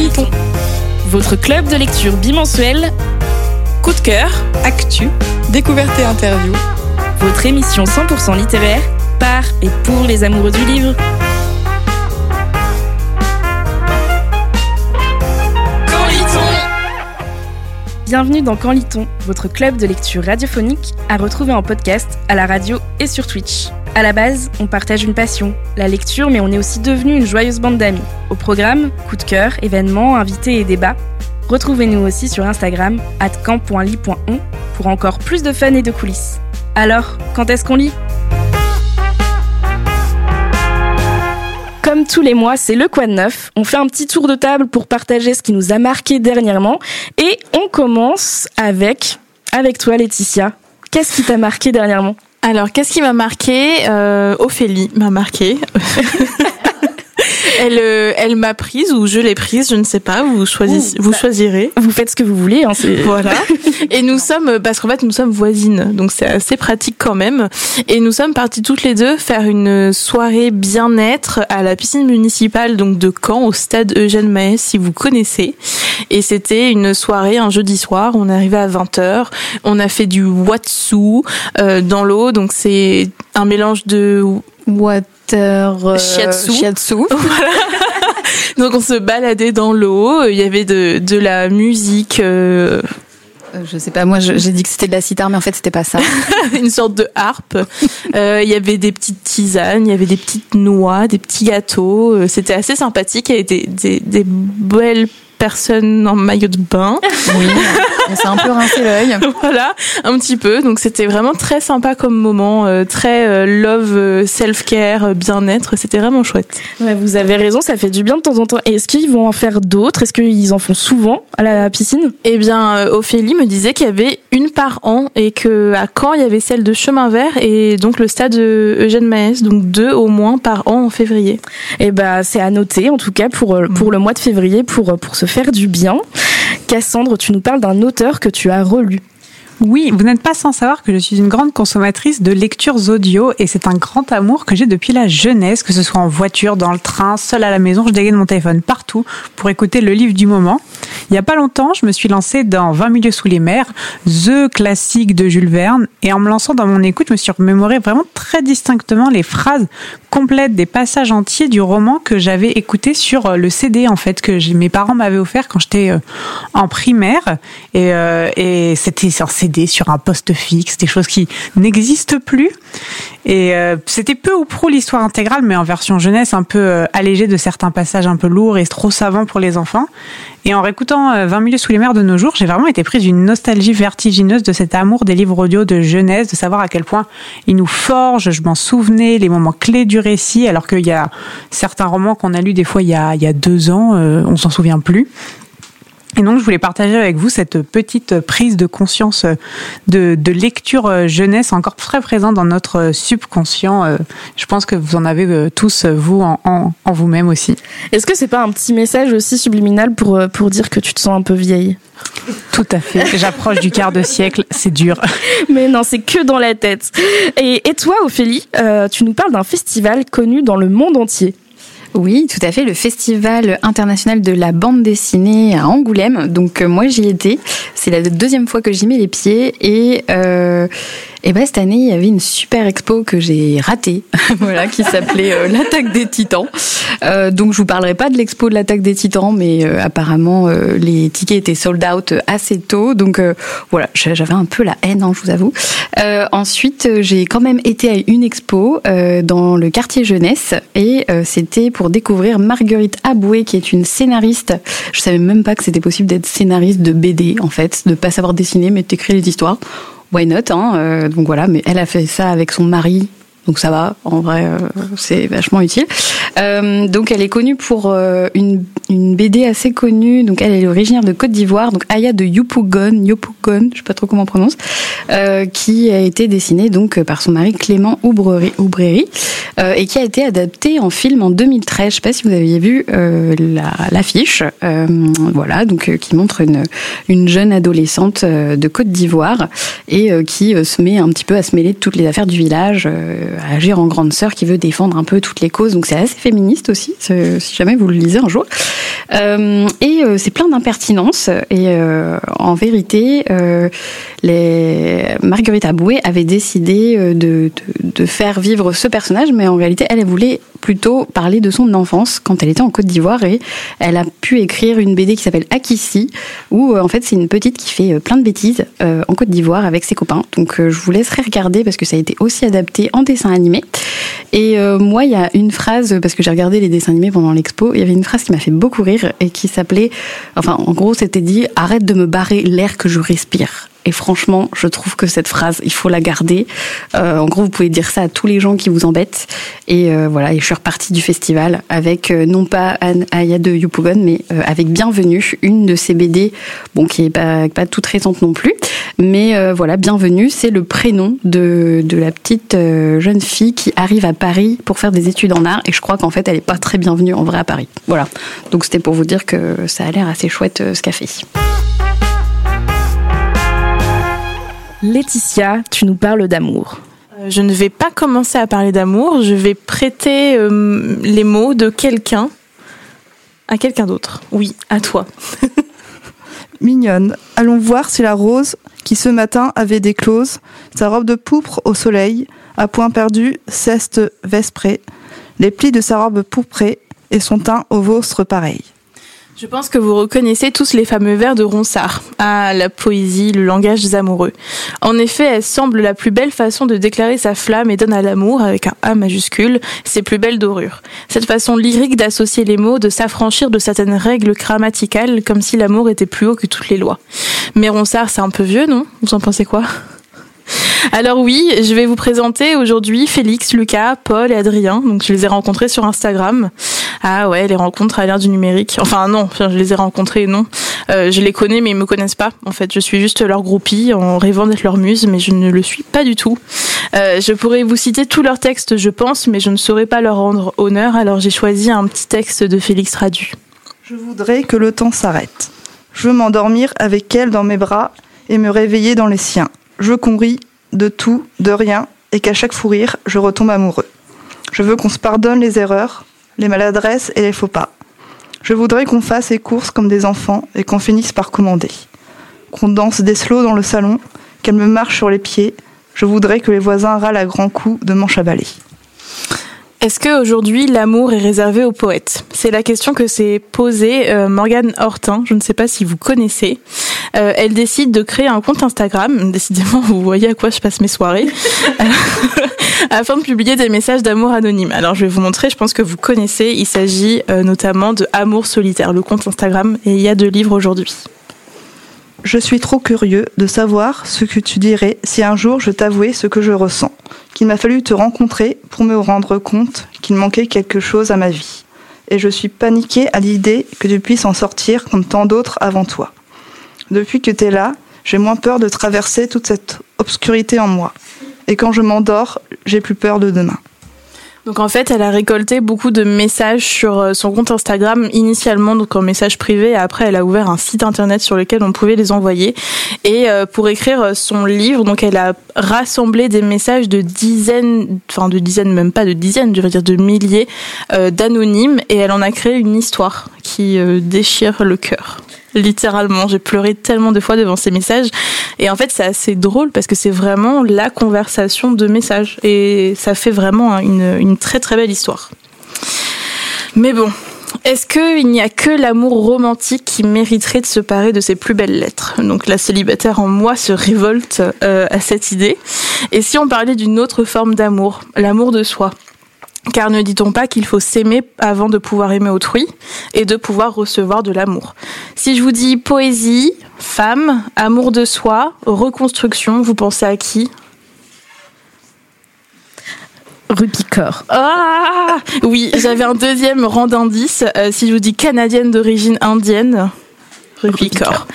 Litton, votre club de lecture bimensuel, coup de cœur, actu, découverte et interview, votre émission 100% littéraire par et pour les amoureux du livre. Bienvenue dans Quand lit-on, votre club de lecture radiophonique à retrouver en podcast, à la radio et sur Twitch. À la base, on partage une passion, la lecture, mais on est aussi devenu une joyeuse bande d'amis. Au programme, coup de cœur, événements, invités et débats. Retrouvez-nous aussi sur Instagram, @camp.lit.on, pour encore plus de fun et de coulisses. Alors, quand est-ce qu'on lit ? Comme tous les mois, c'est le Quoi de Neuf. On fait un petit tour de table pour partager ce qui nous a marqué dernièrement. Et on commence avec toi, Laetitia. Qu'est-ce qui t'a marqué dernièrement ? Alors, qu'est-ce qui m'a marqué ? Ophélie m'a marqué. Elle m'a prise, ou je l'ai prise, je ne sais pas, vous choisirez. Vous faites ce que vous voulez. Hein, voilà. Et nous sommes, parce qu'en fait nous sommes voisines, donc c'est assez pratique quand même. Et nous sommes parties toutes les deux faire une soirée bien-être à la piscine municipale donc de Caen, au stade Eugène Maës, si vous connaissez. Et c'était une soirée, un jeudi soir, on est arrivé à 20h, on a fait du watsu dans l'eau, donc c'est un mélange de... Shiatsu. Voilà. Donc on se baladait dans l'eau, il y avait de la musique... Je sais pas, moi j'ai dit que c'était de la sitar, mais en fait c'était pas ça. Une sorte de harpe. Il y avait des petites tisanes, il y avait des petites noix, des petits gâteaux. C'était assez sympathique, il y avait des belles personnes en maillot de bain. Oui, on s'est un peu rincé l'œil. Voilà, un petit peu. Donc c'était vraiment très sympa comme moment, très love, self-care, bien-être. C'était vraiment chouette. Ouais, vous avez raison, ça fait du bien de temps en temps. Et est-ce qu'ils vont en faire d'autres ? Est-ce qu'ils en font souvent à la piscine ? Eh bien, Ophélie me disait qu'il y avait une par an et qu'à Caen, il y avait celle de Chemin Vert et donc le stade Eugène Maës. Donc 2 au moins par an en février. Eh bien, c'est à noter en tout cas pour le mois de février, pour se faire du bien. Cassandre, tu nous parles d'un auteur que tu as relu. Oui, vous n'êtes pas sans savoir que je suis une grande consommatrice de lectures audio et c'est un grand amour que j'ai depuis la jeunesse, que ce soit en voiture, dans le train, seule à la maison, je dégaine mon téléphone partout pour écouter le livre du moment. Il n'y a pas longtemps, je me suis lancée dans 20 milieux sous les mers, the classique de Jules Verne, et en me lançant dans mon écoute, je me suis remémorée vraiment très distinctement les phrases complètes des passages entiers du roman que j'avais écouté sur le CD en fait, que mes parents m'avaient offert quand j'étais en primaire, et c'était un CD sur un poste fixe, des choses qui n'existent plus. Et c'était peu ou prou l'histoire intégrale, mais en version jeunesse, un peu allégée de certains passages un peu lourds et trop savants pour les enfants. Et en réécoutant 20 milieux sous les mers de nos jours, j'ai vraiment été prise d'une nostalgie vertigineuse de cet amour des livres audio de jeunesse, de savoir à quel point ils nous forgent, je m'en souvenais, les moments clés du récit, alors qu'il y a certains romans qu'on a lus des fois il y a 2 ans, on s'en souvient plus. Et donc, je voulais partager avec vous cette petite prise de conscience de lecture jeunesse encore très présente dans notre subconscient. Je pense que vous en avez tous, vous, en vous-même aussi. Est-ce que c'est pas un petit message aussi subliminal pour dire que tu te sens un peu vieille ? Tout à fait. J'approche du quart de siècle, c'est dur. Mais non, c'est que dans la tête. Et toi, Ophélie, tu nous parles d'un festival connu dans le monde entier. Oui, tout à fait, le Festival international de la bande dessinée à Angoulême. Donc moi j'y étais, c'est la 2e fois que j'y mets les pieds et cette année il y avait une super expo que j'ai ratée, voilà, qui s'appelait l'attaque des Titans. Donc je vous parlerai pas de l'expo de l'attaque des Titans, mais apparemment les tickets étaient sold out assez tôt. Donc voilà, j'avais un peu la haine, hein, je vous avoue. Ensuite, j'ai quand même été à une expo dans le quartier jeunesse et c'était pour découvrir Marguerite Abouet, qui est une scénariste. Je savais même pas que c'était possible d'être scénariste de BD, en fait, de pas savoir dessiner mais d'écrire les histoires. Why not, hein, donc voilà, mais elle a fait ça avec son mari. Donc ça va, en vrai, c'est vachement utile. Donc elle est connue pour une BD assez connue. Donc elle est originaire de Côte d'Ivoire, donc Aya de Yopougon, je sais pas trop comment on prononce, qui a été dessinée donc par son mari Clément Oubreri et qui a été adaptée en film en 2013. Je sais pas si vous aviez vu l'affiche, voilà, donc qui montre une jeune adolescente de Côte d'Ivoire et qui se met un petit peu à se mêler de toutes les affaires du village. À agir en grande sœur qui veut défendre un peu toutes les causes, donc c'est assez féministe aussi si jamais vous le lisez un jour C'est plein d'impertinences. En vérité, Marguerite Abouet avait décidé de faire vivre ce personnage, mais en réalité, elle voulait plutôt parler de son enfance quand elle était en Côte d'Ivoire, et elle a pu écrire une BD qui s'appelle Akissi, où en fait c'est une petite qui fait plein de bêtises en Côte d'Ivoire avec ses copains. Donc je vous laisserai regarder parce que ça a été aussi adapté en dessin animé. Et moi, il y a une phrase, parce que j'ai regardé les dessins animés pendant l'expo, il y avait une phrase qui m'a fait beaucoup rire et qui s'appelait, enfin en gros c'était dit « Arrête de me barrer l'air que je respire ». Et franchement, je trouve que cette phrase, il faut la garder. En gros, vous pouvez dire ça à tous les gens qui vous embêtent. Et je suis repartie du festival avec, non pas Aya de Yopougon, mais avec Bienvenue, une de ces BD, bon, qui n'est pas toute récente non plus. Mais Bienvenue, c'est le prénom de la petite jeune fille qui arrive à Paris pour faire des études en art. Et je crois qu'en fait, elle n'est pas très bienvenue en vrai à Paris. Voilà, donc c'était pour vous dire que ça a l'air assez chouette, ce café. Laetitia, tu nous parles d'amour. Je ne vais pas commencer à parler d'amour, je vais prêter les mots de quelqu'un à quelqu'un d'autre. Oui, à toi. Mignonne, allons voir si la rose, qui ce matin avait déclose sa robe de pourpre au soleil, à point perdu, ceste vesprée, les plis de sa robe pourprée et son teint au vôtre pareil. Je pense que vous reconnaissez tous les fameux vers de Ronsard. Ah, la poésie, le langage des amoureux. En effet, elle semble la plus belle façon de déclarer sa flamme et donne à l'amour, avec un A majuscule, ses plus belles dorures. Cette façon lyrique d'associer les mots, de s'affranchir de certaines règles grammaticales, comme si l'amour était plus haut que toutes les lois. Mais Ronsard, c'est un peu vieux, non ? Vous en pensez quoi ? Alors oui, je vais vous présenter aujourd'hui Félix, Lucas, Paul et Adrien. Donc je les ai rencontrés sur Instagram. Ah ouais, les rencontres à l'ère du numérique. Enfin non, je les ai rencontrés, non. Je les connais mais ils me connaissent pas. En fait, je suis juste leur groupie en rêvant d'être leur muse, mais je ne le suis pas du tout. Je pourrais vous citer tous leurs textes, je pense, mais je ne saurais pas leur rendre honneur. Alors j'ai choisi un petit texte de Félix Radu. Je voudrais que le temps s'arrête. Je veux m'endormir avec elle dans mes bras et me réveiller dans les siens. Je conris de tout, de rien, et qu'à chaque fou rire, je retombe amoureux. Je veux qu'on se pardonne les erreurs, les maladresses et les faux pas. Je voudrais qu'on fasse les courses comme des enfants et qu'on finisse par commander. Qu'on danse des slows dans le salon, qu'elle me marche sur les pieds. Je voudrais que les voisins râlent à grands coups de manche à balai. Est-ce qu'aujourd'hui, l'amour est réservé aux poètes ? C'est la question que s'est posée Morgane Hortin, je ne sais pas si vous connaissez. Elle décide de créer un compte Instagram, décidément vous voyez à quoi je passe mes soirées, afin de publier des messages d'amour anonymes. Alors je vais vous montrer, je pense que vous connaissez, il s'agit notamment de Amour solitaire, le compte Instagram, et il y a 2 livres aujourd'hui. Je suis trop curieux de savoir ce que tu dirais si un jour je t'avouais ce que je ressens, qu'il m'a fallu te rencontrer pour me rendre compte qu'il manquait quelque chose à ma vie. Et je suis paniquée à l'idée que tu puisses en sortir comme tant d'autres avant toi. Depuis que t'es là, j'ai moins peur de traverser toute cette obscurité en moi. Et quand je m'endors, j'ai plus peur de demain. Donc en fait, elle a récolté beaucoup de messages sur son compte Instagram, initialement donc en message privé, et après elle a ouvert un site internet sur lequel on pouvait les envoyer. Et pour écrire son livre, donc elle a rassemblé des messages de milliers d'anonymes, et elle en a créé une histoire qui déchire le cœur. Littéralement, j'ai pleuré tellement de fois devant ces messages, et en fait c'est assez drôle parce que c'est vraiment la conversation de messages et ça fait vraiment une très très belle histoire. Mais bon, est-ce qu'il n'y a que l'amour romantique qui mériterait de se parer de ses plus belles lettres ? Donc la célibataire en moi se révolte à cette idée. Et si on parlait d'une autre forme d'amour, l'amour de soi ? Car ne dit-on pas qu'il faut s'aimer avant de pouvoir aimer autrui et de pouvoir recevoir de l'amour ? Si je vous dis poésie, femme, amour de soi, reconstruction, vous pensez à qui ? Rupicor. Ah oui, j'avais un 2e rang d'indice. Si je vous dis canadienne d'origine indienne, Rubicore.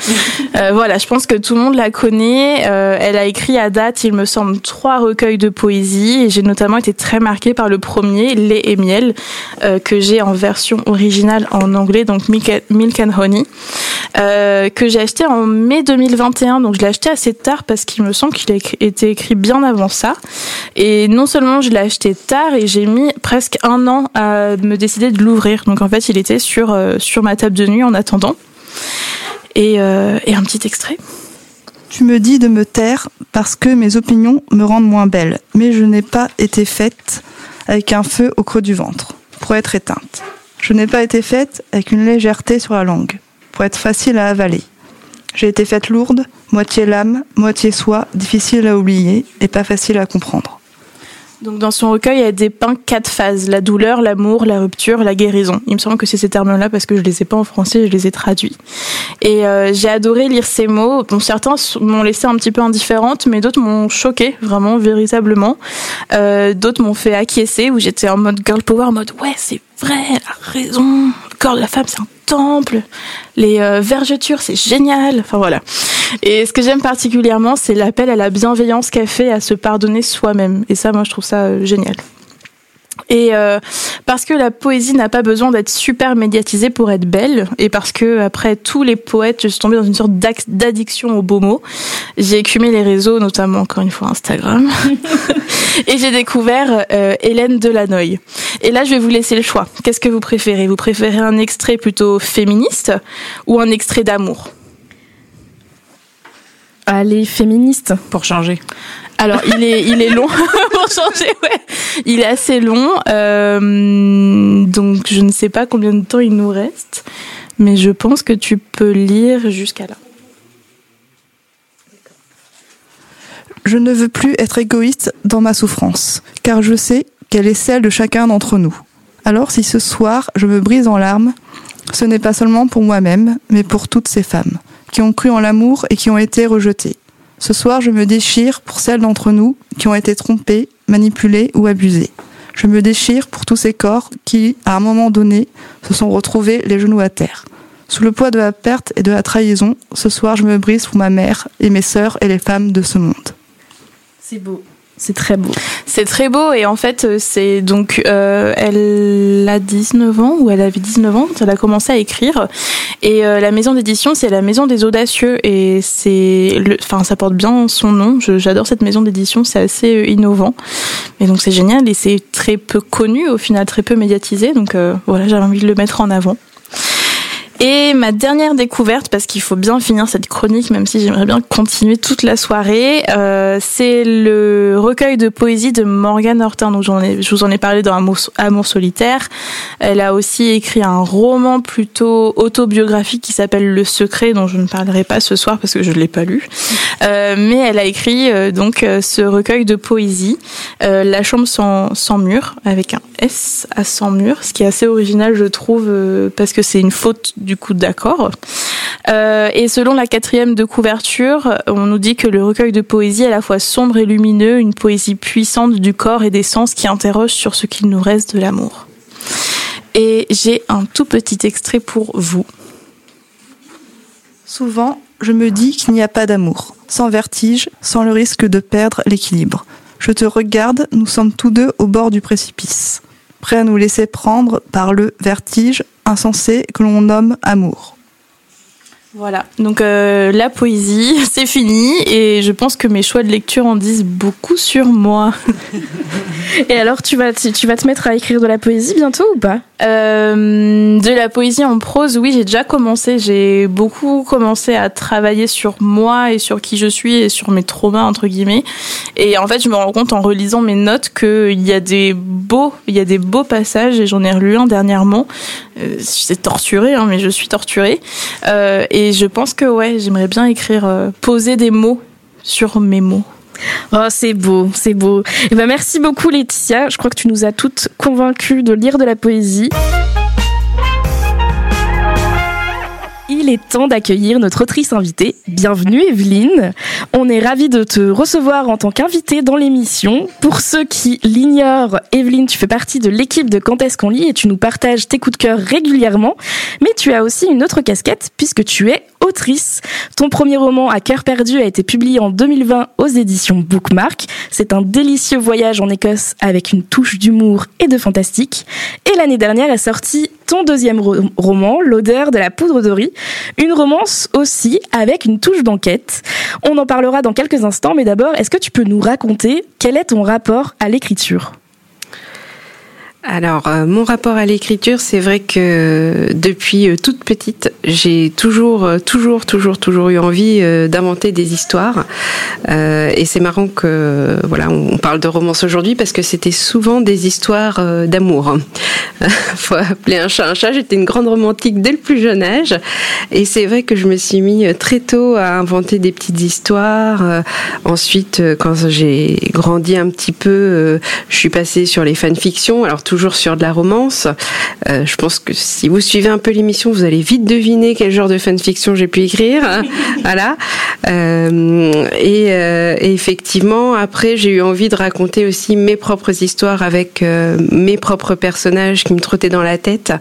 Voilà, je pense que tout le monde la connaît. Elle a écrit à date, il me semble, 3 recueils de poésie, et j'ai notamment été très marquée par le premier, Lait et miel, que j'ai en version originale en anglais, donc Milk and Honey, que j'ai acheté en mai 2021. Donc je l'ai acheté assez tard parce qu'il me semble qu'il a été écrit bien avant ça. Et non seulement je l'ai acheté tard, et j'ai mis presque 1 an à me décider de l'ouvrir. Donc en fait, il était sur ma table de nuit en attendant. Et un petit extrait. Tu me dis de me taire parce que mes opinions me rendent moins belle, mais je n'ai pas été faite avec un feu au creux du ventre pour être éteinte. Je n'ai pas été faite avec une légèreté sur la langue pour être facile à avaler. J'ai été faite lourde, moitié lame, moitié soie, difficile à oublier et pas facile à comprendre. Donc dans son recueil, elle dépeint 4 phases: la douleur, l'amour, la rupture, la guérison. Il me semble que c'est ces termes-là parce que je les ai pas en français, je les ai traduits. Et j'ai adoré lire ces mots. Bon, certains m'ont laissé un petit peu indifférente, mais d'autres m'ont choquée, vraiment, véritablement. D'autres m'ont fait acquiescer, où j'étais en mode girl power, en mode ouais, c'est vrai, elle a raison. Le corps de la femme, c'est un temple. Les vergetures, c'est génial. Enfin voilà. Et ce que j'aime particulièrement, c'est l'appel à la bienveillance qu'elle fait à se pardonner soi-même. Et ça, moi, je trouve ça génial. Et parce que la poésie n'a pas besoin d'être super médiatisée pour être belle, et parce que après tous les poètes, je suis tombée dans une sorte d'addiction aux beaux mots. J'ai écumé les réseaux, notamment encore une fois Instagram, et j'ai découvert Hélène Delannoy. Et là, je vais vous laisser le choix. Qu'est-ce que vous préférez ? Vous préférez un extrait plutôt féministe ou un extrait d'amour ? Allez, féministe pour changer. Alors, il est long pour changer, ouais. Il est assez long, donc je ne sais pas combien de temps il nous reste, mais je pense que tu peux lire jusqu'à là. Je ne veux plus être égoïste dans ma souffrance, car je sais qu'elle est celle de chacun d'entre nous. Alors, si ce soir je me brise en larmes, ce n'est pas seulement pour moi-même, mais pour toutes ces femmes qui ont cru en l'amour et qui ont été rejetées. Ce soir, je me déchire pour celles d'entre nous qui ont été trompées, manipulées ou abusées. Je me déchire pour tous ces corps qui, à un moment donné, se sont retrouvés les genoux à terre. Sous le poids de la perte et de la trahison, ce soir, je me brise pour ma mère et mes sœurs et les femmes de ce monde. C'est beau. C'est très beau. C'est très beau, et en fait, c'est donc elle a 19 ans, ou elle avait 19 ans quand elle a commencé à écrire, et la maison d'édition, c'est la maison des audacieux, et c'est ça porte bien son nom. J'adore cette maison d'édition, c'est assez innovant, mais donc c'est génial, et c'est très peu connu au final, très peu médiatisé, donc voilà, j'avais envie de le mettre en avant. Et ma dernière découverte, parce qu'il faut bien finir cette chronique, même si j'aimerais bien continuer toute la soirée, c'est le recueil de poésie de Morgan Hortin. Donc je vous en ai parlé dans Amour solitaire. Elle a aussi écrit un roman plutôt autobiographique qui s'appelle Le Secret, dont je ne parlerai pas ce soir parce que je ne l'ai pas lu. Mais elle a écrit ce recueil de poésie, La Chambre sans murs, avec un S à 100 murs, ce qui est assez original, je trouve, parce que c'est une faute du coup d'accord. Et selon la 4e de couverture, on nous dit que le recueil de poésie est à la fois sombre et lumineux, une poésie puissante du corps et des sens qui interroge sur ce qu'il nous reste de l'amour. Et j'ai un tout petit extrait pour vous. Souvent, je me dis qu'il n'y a pas d'amour, sans vertige, sans le risque de perdre l'équilibre. Je te regarde, nous sommes tous deux au bord du précipice, prêts à nous laisser prendre par le vertige insensé que l'on nomme amour. Voilà, donc la poésie, c'est fini, et je pense que mes choix de lecture en disent beaucoup sur moi. Et alors, tu vas te mettre à écrire de la poésie bientôt ou pas ? De la poésie en prose, oui, j'ai déjà commencé. J'ai beaucoup commencé à travailler sur moi et sur qui je suis et sur mes traumas, entre guillemets. Et en fait, je me rends compte en relisant mes notes qu'il y a des beaux passages, et j'en ai relu un dernièrement. C'est torturé, hein, mais je suis torturée. Et je pense que ouais, j'aimerais bien écrire, poser des mots sur mes mots. Oh, c'est beau, c'est beau. Et ben merci beaucoup Laetitia, je crois que tu nous as toutes convaincues de lire de la poésie. Il est temps d'accueillir notre autrice invitée. Bienvenue Evelyne. On est ravis de te recevoir en tant qu'invitée dans l'émission. Pour ceux qui l'ignorent, Evelyne, tu fais partie de l'équipe de Quand est-ce qu'on lit et tu nous partages tes coups de cœur régulièrement. Mais tu as aussi une autre casquette puisque tu es autrice. Ton premier roman, À cœur perdu, a été publié en 2020 aux éditions Bookmark. C'est un délicieux voyage en Écosse avec une touche d'humour et de fantastique. Et l'année dernière est sorti ton deuxième roman, L'odeur de la poudre de riz. Une romance aussi avec une touche d'enquête. On en parlera dans quelques instants, mais d'abord, est-ce que tu peux nous raconter quel est ton rapport à l'écriture ? Alors, mon rapport à l'écriture, c'est vrai que depuis toute petite, j'ai toujours eu envie d'inventer des histoires. Et c'est marrant que, voilà, on parle de romance aujourd'hui parce que c'était souvent des histoires d'amour. Faut appeler un chat un chat. J'étais une grande romantique dès le plus jeune âge. Et c'est vrai que je me suis mis très tôt à inventer des petites histoires. Ensuite, quand j'ai grandi un petit peu, je suis passée sur les fanfictions. Alors, toujours sur de la romance. Je pense que si vous suivez un peu l'émission, vous allez vite deviner quel genre de fanfiction j'ai pu écrire. Voilà. Et effectivement, après, j'ai eu envie de raconter aussi mes propres histoires avec mes propres personnages qui me trottaient dans la tête.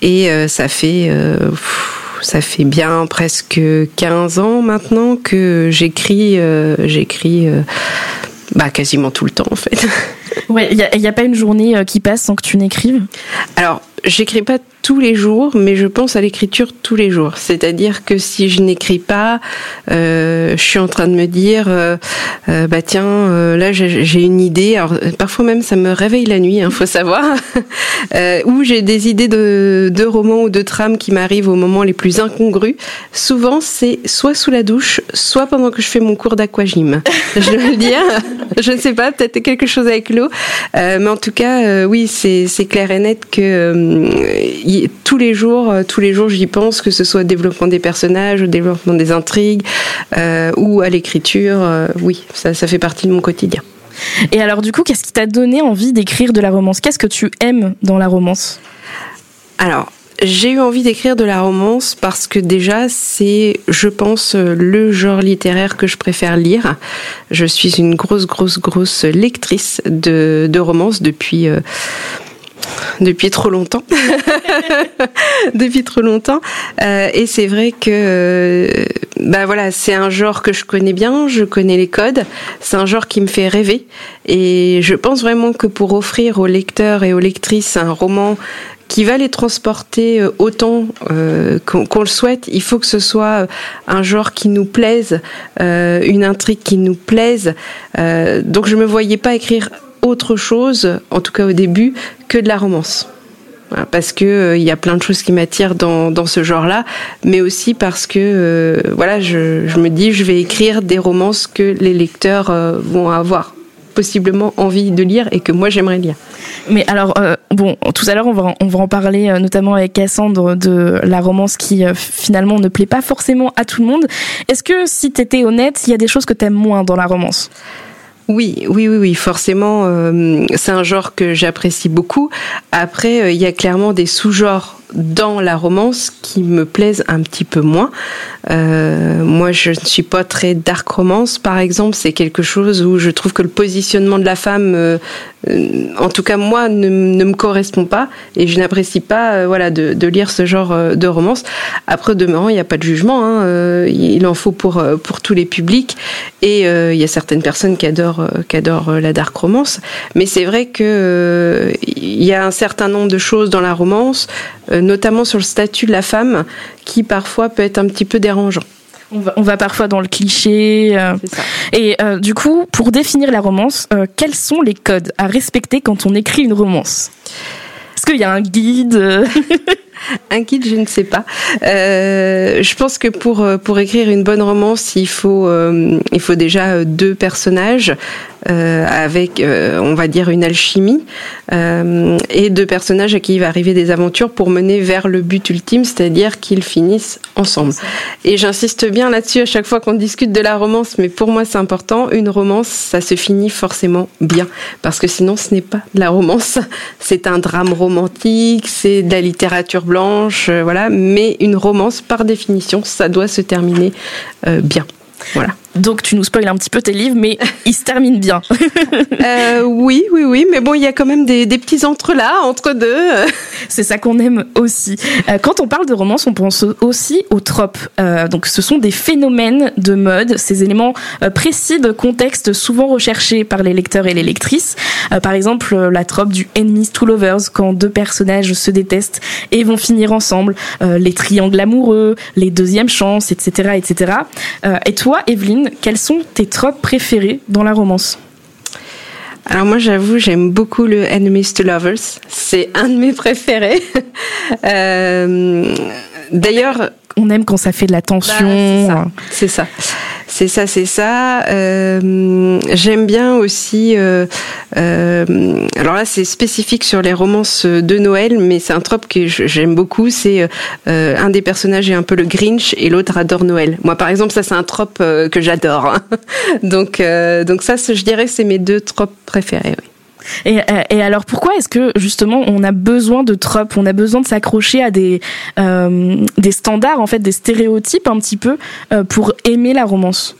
Et ça fait bien presque 15 ans maintenant que j'écris quasiment tout le temps, en fait. Ouais, il n'y a pas une journée qui passe sans que tu n'écrives ? Alors, j'écris pas tous les jours, mais je pense à l'écriture tous les jours. C'est-à-dire que si je n'écris pas, je suis en train de me dire, là j'ai une idée. Alors parfois même ça me réveille la nuit, faut savoir. Ou j'ai des idées de romans ou de trames qui m'arrivent aux moments les plus incongrus. Souvent c'est soit sous la douche, soit pendant que je fais mon cours d'aquagym. Je veux dire, je ne sais pas, peut-être quelque chose avec l'eau. Mais en tout cas, oui, c'est clair et net que tous les jours j'y pense, que ce soit au développement des personnages, au développement des intrigues ou à l'écriture. Oui, ça fait partie de mon quotidien. Et alors du coup, qu'est-ce qui t'a donné envie d'écrire de la romance ? Qu'est-ce que tu aimes dans la romance ? Alors, j'ai eu envie d'écrire de la romance parce que déjà, c'est, je pense, le genre littéraire que je préfère lire. Je suis une grosse lectrice de romance depuis trop longtemps. Et c'est vrai que c'est un genre que je connais bien, je connais les codes, c'est un genre qui me fait rêver et je pense vraiment que pour offrir aux lecteurs et aux lectrices un roman qui va les transporter autant qu'on le souhaite, il faut que ce soit un genre qui nous plaise, une intrigue qui nous plaise. Donc je me voyais pas écrire autre chose, en tout cas au début, que de la romance. Voilà, parce que y a plein de choses qui m'attirent dans ce genre-là, mais aussi parce que je me dis, je vais écrire des romances que les lecteurs vont avoir possiblement envie de lire et que moi j'aimerais lire. Mais alors tout à l'heure on va en parler notamment avec Cassandre de la romance qui finalement ne plaît pas forcément à tout le monde. Est-ce que si t'étais honnête, il y a des choses que t'aimes moins dans la romance ? Oui, forcément, c'est un genre que j'apprécie beaucoup. Après, il y a clairement des sous-genres dans la romance qui me plaisent un petit peu moins. Moi, je ne suis pas très dark romance, par exemple. C'est quelque chose où je trouve que le positionnement de la femme, en tout cas moi, ne me correspond pas et je n'apprécie pas de lire ce genre de romance. Après, demeurant, il n'y a pas de jugement. Il en faut pour tous les publics et il y a certaines personnes qui adorent la dark romance. Mais c'est vrai que il y a un certain nombre de choses dans la romance, notamment sur le statut de la femme, qui parfois peut être un petit peu dérangeant. On va parfois dans le cliché. C'est ça. Et du coup, pour définir la romance, quels sont les codes à respecter quand on écrit une romance ? Est-ce qu'il y a un guide ? Un guide, je ne sais pas. Je pense que pour écrire une bonne romance, il faut déjà deux personnages avec, on va dire, une alchimie, et de personnages à qui il va arriver des aventures pour mener vers le but ultime, c'est-à-dire qu'ils finissent ensemble. Et j'insiste bien là-dessus à chaque fois qu'on discute de la romance, mais pour moi c'est important, une romance, ça se finit forcément bien, parce que sinon ce n'est pas de la romance, c'est un drame romantique, c'est de la littérature blanche, voilà, mais une romance, par définition, ça doit se terminer bien. Voilà. Donc tu nous spoil un petit peu tes livres, mais ils se terminent bien. Oui, mais bon, il y a quand même des petits entrelacs entre deux. C'est ça qu'on aime aussi. Quand on parle de romance, on pense aussi aux tropes. Donc ce sont des phénomènes de mode, ces éléments précis de contexte souvent recherchés par les lecteurs et les lectrices. Par exemple, la trope du enemies to lovers, quand deux personnages se détestent et vont finir ensemble, les triangles amoureux, les deuxièmes chances, etc., etc. Et toi, Evelyne, quelles sont tes tropes préférées dans la romance ? Alors moi, j'avoue, j'aime beaucoup le Enemies to Lovers. C'est un de mes préférés. D'ailleurs... On aime quand ça fait de la tension. Bah, c'est ça. C'est ça. J'aime bien aussi... alors là, c'est spécifique sur les romances de Noël, mais c'est un trope que j'aime beaucoup. C'est un des personnages est un peu le Grinch et l'autre adore Noël. Moi, par exemple, ça, c'est un trope que j'adore. Donc ça, je dirais, c'est mes deux tropes préférées, oui. Et alors pourquoi est-ce que justement on a besoin de tropes, on a besoin de s'accrocher à des standards en fait, des stéréotypes un petit peu pour aimer la romance ?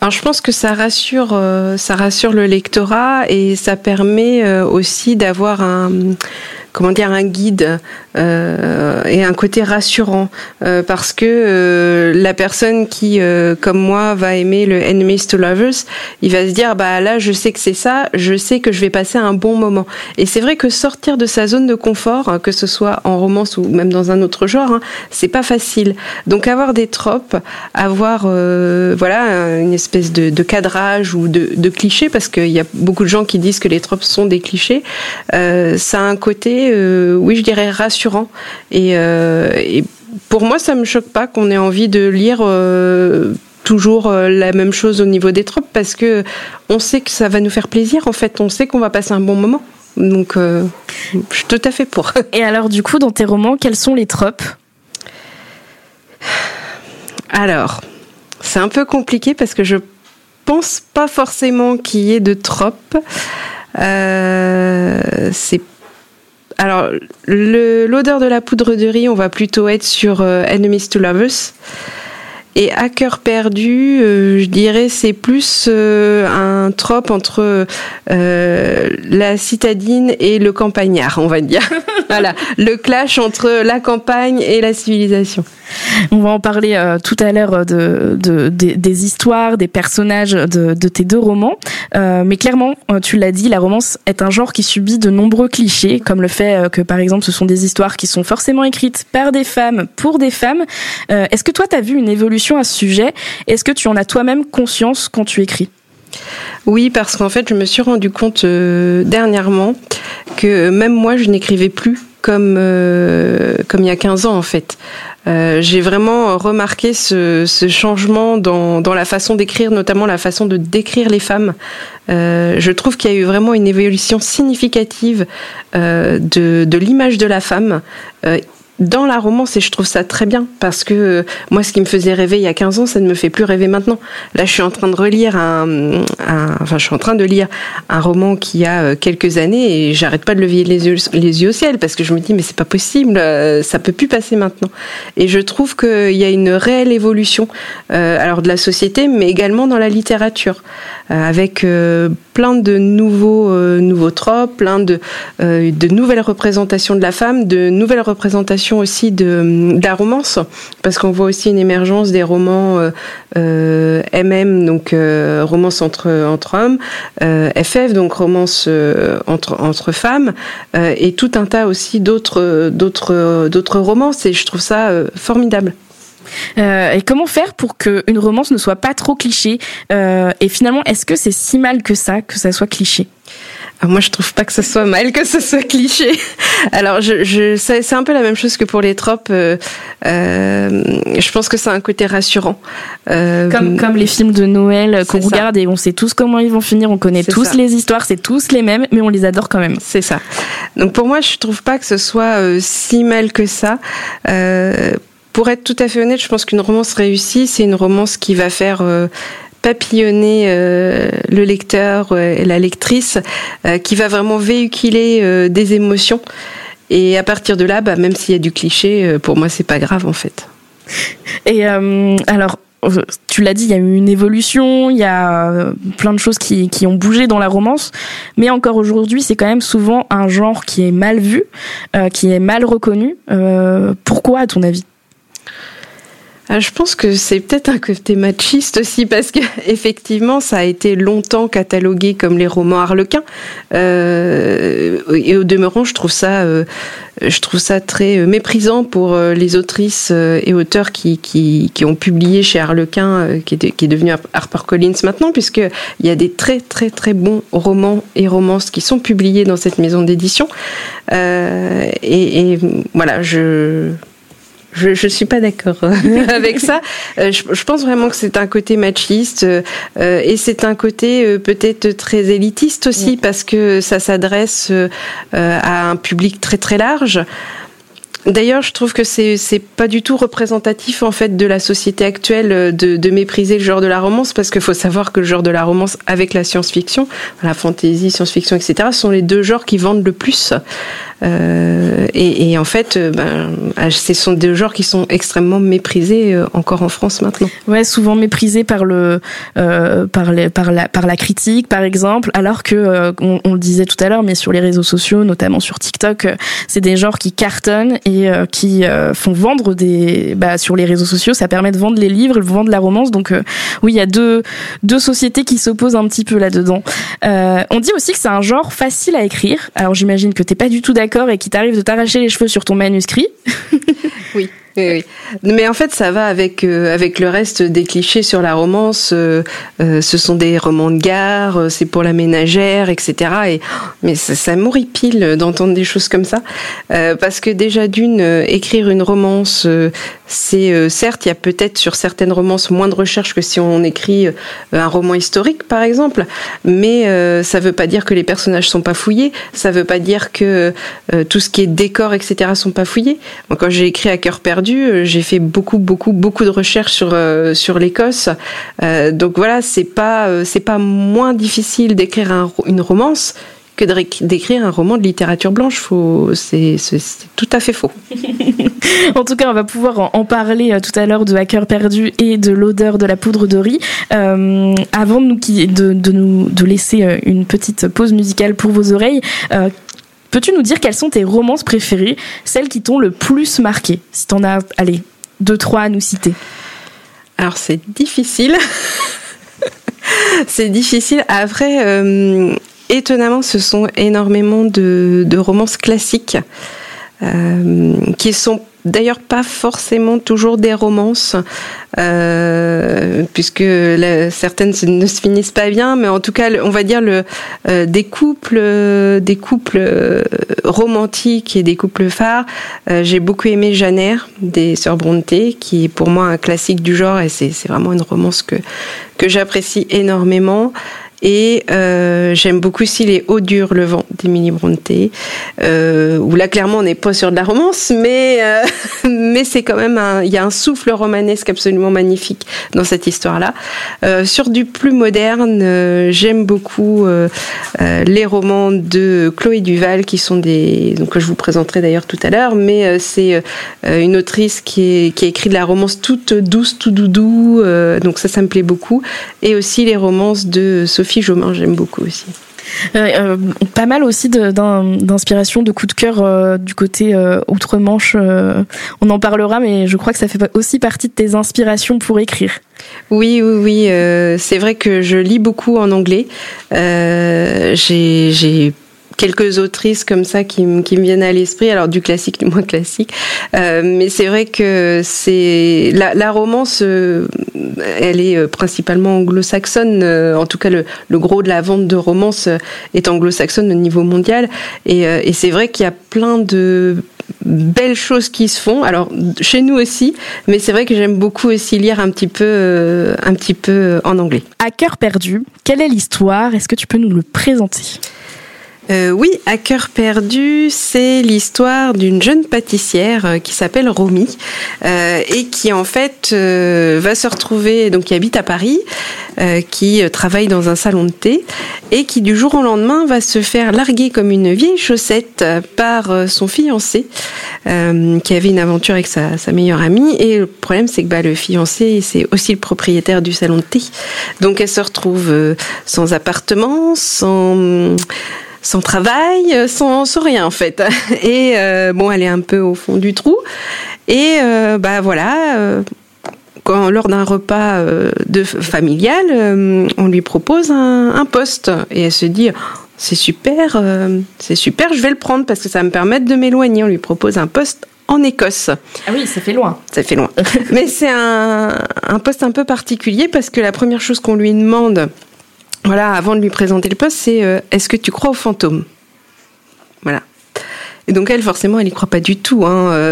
Alors je pense que ça rassure le lectorat et ça permet aussi d'avoir un guide et un côté rassurant parce que la personne qui comme moi va aimer le Enemies to Lovers, il va se dire bah là je sais que c'est ça, je sais que je vais passer un bon moment. Et c'est vrai que sortir de sa zone de confort, que ce soit en romance ou même dans un autre genre, c'est pas facile. Donc avoir des tropes, avoir une espèce de cadrage ou de cliché, parce qu'il y a beaucoup de gens qui disent que les tropes sont des clichés, ça a un côté oui, je dirais rassurant. Et pour moi, ça me choque pas qu'on ait envie de lire toujours la même chose au niveau des tropes, parce que on sait que ça va nous faire plaisir. En fait, on sait qu'on va passer un bon moment. Donc, je suis tout à fait pour. Et alors, du coup, dans tes romans, quelles sont les tropes ? Alors, c'est un peu compliqué parce que je pense pas forcément qu'il y ait de tropes. Alors, l'odeur de la poudre de riz, on va plutôt être sur Enemies to Lovers. Et à cœur perdu, je dirais, c'est plus un trope entre la citadine et le campagnard, on va dire. Voilà, le clash entre la campagne et la civilisation. On va en parler tout à l'heure des histoires, des personnages de tes deux romans. Mais clairement, tu l'as dit, la romance est un genre qui subit de nombreux clichés, comme le fait que, par exemple, ce sont des histoires qui sont forcément écrites par des femmes, pour des femmes. Est-ce que toi, t'as vu une évolution à ce sujet? Est-ce que tu en as toi-même conscience quand tu écris ? Oui, parce qu'en fait, je me suis rendu compte dernièrement que même moi, je n'écrivais plus comme il y a 15 ans en fait. J'ai vraiment remarqué ce changement dans la façon d'écrire, notamment la façon de décrire les femmes. Je trouve qu'il y a eu vraiment une évolution significative de l'image de la femme dans la romance, et je trouve ça très bien, parce que moi, ce qui me faisait rêver il y a 15 ans, ça ne me fait plus rêver maintenant. Là, je suis en train de relire un roman qui a quelques années, et j'arrête pas de lever les yeux au ciel, parce que je me dis, mais c'est pas possible, ça peut plus passer maintenant. Et je trouve qu'il y a une réelle évolution, alors de la société, mais également dans la littérature, avec plein de nouveaux tropes, plein de nouvelles représentations de la femme, de nouvelles représentations aussi de la romance, parce qu'on voit aussi une émergence des romans MM, donc romance entre hommes, FF, donc romance entre femmes, et tout un tas aussi d'autres romances, et je trouve ça formidable. Et comment faire pour qu'une romance ne soit pas trop cliché, et finalement, est-ce que c'est si mal que ça soit cliché ? Alors moi, je trouve pas que ce soit mal, que ce soit cliché. Alors, c'est un peu la même chose que pour les tropes. Je pense que ça a un côté rassurant. Comme les films de Noël qu'on regarde et on sait tous comment ils vont finir, on connaît tous les histoires, c'est tous les mêmes, mais on les adore quand même. C'est ça. Donc pour moi, je trouve pas que ce soit si mal que ça. Pour être tout à fait honnête, je pense qu'une romance réussie, c'est une romance qui va faire... papillonner le lecteur et la lectrice, qui va vraiment véhiculer des émotions. Et à partir de là, même s'il y a du cliché, pour moi, c'est pas grave en fait. Et alors, tu l'as dit, il y a eu une évolution, il y a plein de choses qui ont bougé dans la romance, mais encore aujourd'hui, c'est quand même souvent un genre qui est mal vu, qui est mal reconnu. Pourquoi, à ton avis ? Je pense que c'est peut-être un côté machiste aussi, parce que effectivement, ça a été longtemps catalogué comme les romans harlequins. Et au demeurant, je trouve ça très méprisant pour les autrices et auteurs qui ont publié chez Harlequin, qui est devenu HarperCollins maintenant, puisque il y a des très très très bons romans et romances qui sont publiés dans cette maison d'édition. Et voilà, Je suis pas d'accord avec ça. Je pense vraiment que c'est un côté machiste et c'est un côté peut-être très élitiste aussi, parce que ça s'adresse à un public très très large. D'ailleurs, je trouve que c'est pas du tout représentatif en fait de la société actuelle de mépriser le genre de la romance, parce qu'il faut savoir que le genre de la romance avec la science-fiction, la fantasy, science-fiction, etc., sont les deux genres qui vendent le plus. Et en fait, ce sont des genres qui sont extrêmement méprisés encore en France maintenant. Ouais, souvent méprisés par la critique, par exemple, alors que on le disait tout à l'heure, mais sur les réseaux sociaux, notamment sur TikTok, c'est des genres qui cartonnent et qui font vendre sur les réseaux sociaux, ça permet de vendre les livres, de vendre la romance. Donc oui, il y a deux sociétés qui s'opposent un petit peu là-dedans. On dit aussi que c'est un genre facile à écrire. Alors j'imagine que t'es pas du tout d'accord et qui t'arrive de t'arracher les cheveux sur ton manuscrit. Oui. Oui. Mais en fait, ça va avec le reste des clichés sur la romance. Ce sont des romans de gare, c'est pour la ménagère, etc. Mais ça m'horripile d'entendre des choses comme ça. Parce que déjà écrire une romance, c'est certes, il y a peut-être sur certaines romances moins de recherche que si on écrit un roman historique, par exemple. Mais ça ne veut pas dire que les personnages ne sont pas fouillés. Ça ne veut pas dire que tout ce qui est décor, etc. ne sont pas fouillés. Bon, quand j'ai écrit À cœur perdu, j'ai fait beaucoup de recherches sur l'Écosse, donc voilà, c'est pas moins difficile d'écrire une romance que d'écrire un roman de littérature blanche. C'est tout à fait faux. En tout cas, on va pouvoir en parler tout à l'heure de À cœur perdu et de l'odeur de la poudre de riz. Avant de nous laisser une petite pause musicale pour vos oreilles, peux-tu nous dire quelles sont tes romances préférées, celles qui t'ont le plus marqué, si t'en as, 2-3 à nous citer? Alors c'est difficile. C'est difficile. Après, étonnamment, ce sont énormément de romances classiques qui sont d'ailleurs pas forcément toujours des romances, puisque certaines ne se finissent pas bien, mais en tout cas, on va dire des couples romantiques et des couples phares. J'ai beaucoup aimé Jeanne Eyre des Sœurs Brontë, qui est pour moi un classique du genre, et c'est vraiment une romance que j'apprécie énormément. Et j'aime beaucoup aussi Les Hauts durs le vent d'Émilie Brontë, où là clairement on n'est pas sur de la romance, mais c'est quand même il y a un souffle romanesque absolument magnifique dans cette histoire-là. Sur du plus moderne, j'aime beaucoup les romans de Chloé Duval, qui sont que je vous présenterai d'ailleurs tout à l'heure, mais c'est une autrice qui a écrit de la romance toute douce, tout doudou, donc ça me plaît beaucoup, et aussi les romances de Sophie Jomain, j'aime beaucoup aussi. Pas mal aussi d'inspiration, de coups de cœur du côté Outre-Manche. On en parlera, mais je crois que ça fait aussi partie de tes inspirations pour écrire. Oui. C'est vrai que je lis beaucoup en anglais. J'ai quelques autrices comme ça qui me viennent à l'esprit, alors du classique, du moins classique, mais c'est vrai que c'est la romance, elle est principalement anglo-saxonne, en tout cas le gros de la vente de romances est anglo-saxonne au niveau mondial, et c'est vrai qu'il y a plein de belles choses qui se font, alors chez nous aussi, mais c'est vrai que j'aime beaucoup aussi lire un petit peu en anglais. À cœur perdu, quelle est l'histoire ? Est-ce que tu peux nous le présenter ? Oui, À cœur perdu, c'est l'histoire d'une jeune pâtissière qui s'appelle Romy, et qui en fait va se retrouver, donc qui habite à Paris, qui travaille dans un salon de thé, et qui du jour au lendemain va se faire larguer comme une vieille chaussette par son fiancé, qui avait une aventure avec sa meilleure amie, et le problème c'est que le fiancé c'est aussi le propriétaire du salon de thé, donc elle se retrouve sans appartement, sans travail, sans rien en fait. Et elle est un peu au fond du trou. Et lors d'un repas familial, on lui propose un poste. Et elle se dit, c'est super, je vais le prendre parce que ça va me permettre de m'éloigner. On lui propose un poste en Écosse. Ah oui, ça fait loin. Mais c'est un poste un peu particulier parce que la première chose qu'on lui demande... avant de lui présenter le poste, c'est est-ce que tu crois aux fantômes ? Voilà. Et donc elle, forcément, elle n'y croit pas du tout,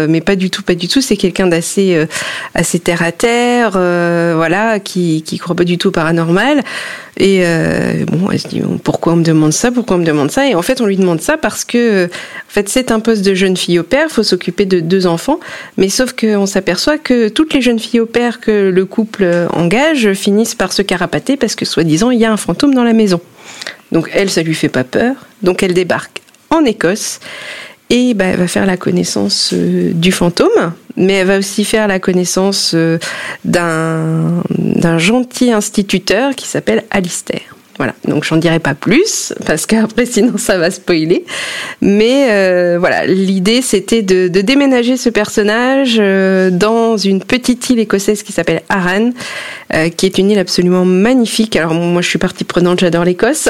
mais pas du tout. C'est quelqu'un d'assez assez terre à terre, qui croit pas du tout au paranormal. Et elle se dit pourquoi on me demande ça. Et en fait, on lui demande ça parce que, en fait, c'est un poste de jeune fille au pair. Faut s'occuper de 2 enfants, mais sauf qu'on s'aperçoit que toutes les jeunes filles au pair que le couple engage finissent par se carapater parce que soi-disant il y a un fantôme dans la maison. Donc elle, ça lui fait pas peur. Donc elle débarque en Écosse. Et elle va faire la connaissance du fantôme, mais elle va aussi faire la connaissance d'un gentil instituteur qui s'appelle Alistair. Voilà, donc j'en dirai pas plus, parce qu'après sinon ça va spoiler. Mais l'idée c'était de déménager ce personnage dans une petite île écossaise qui s'appelle Arran, qui est une île absolument magnifique. Alors moi je suis partie prenante, j'adore l'Écosse,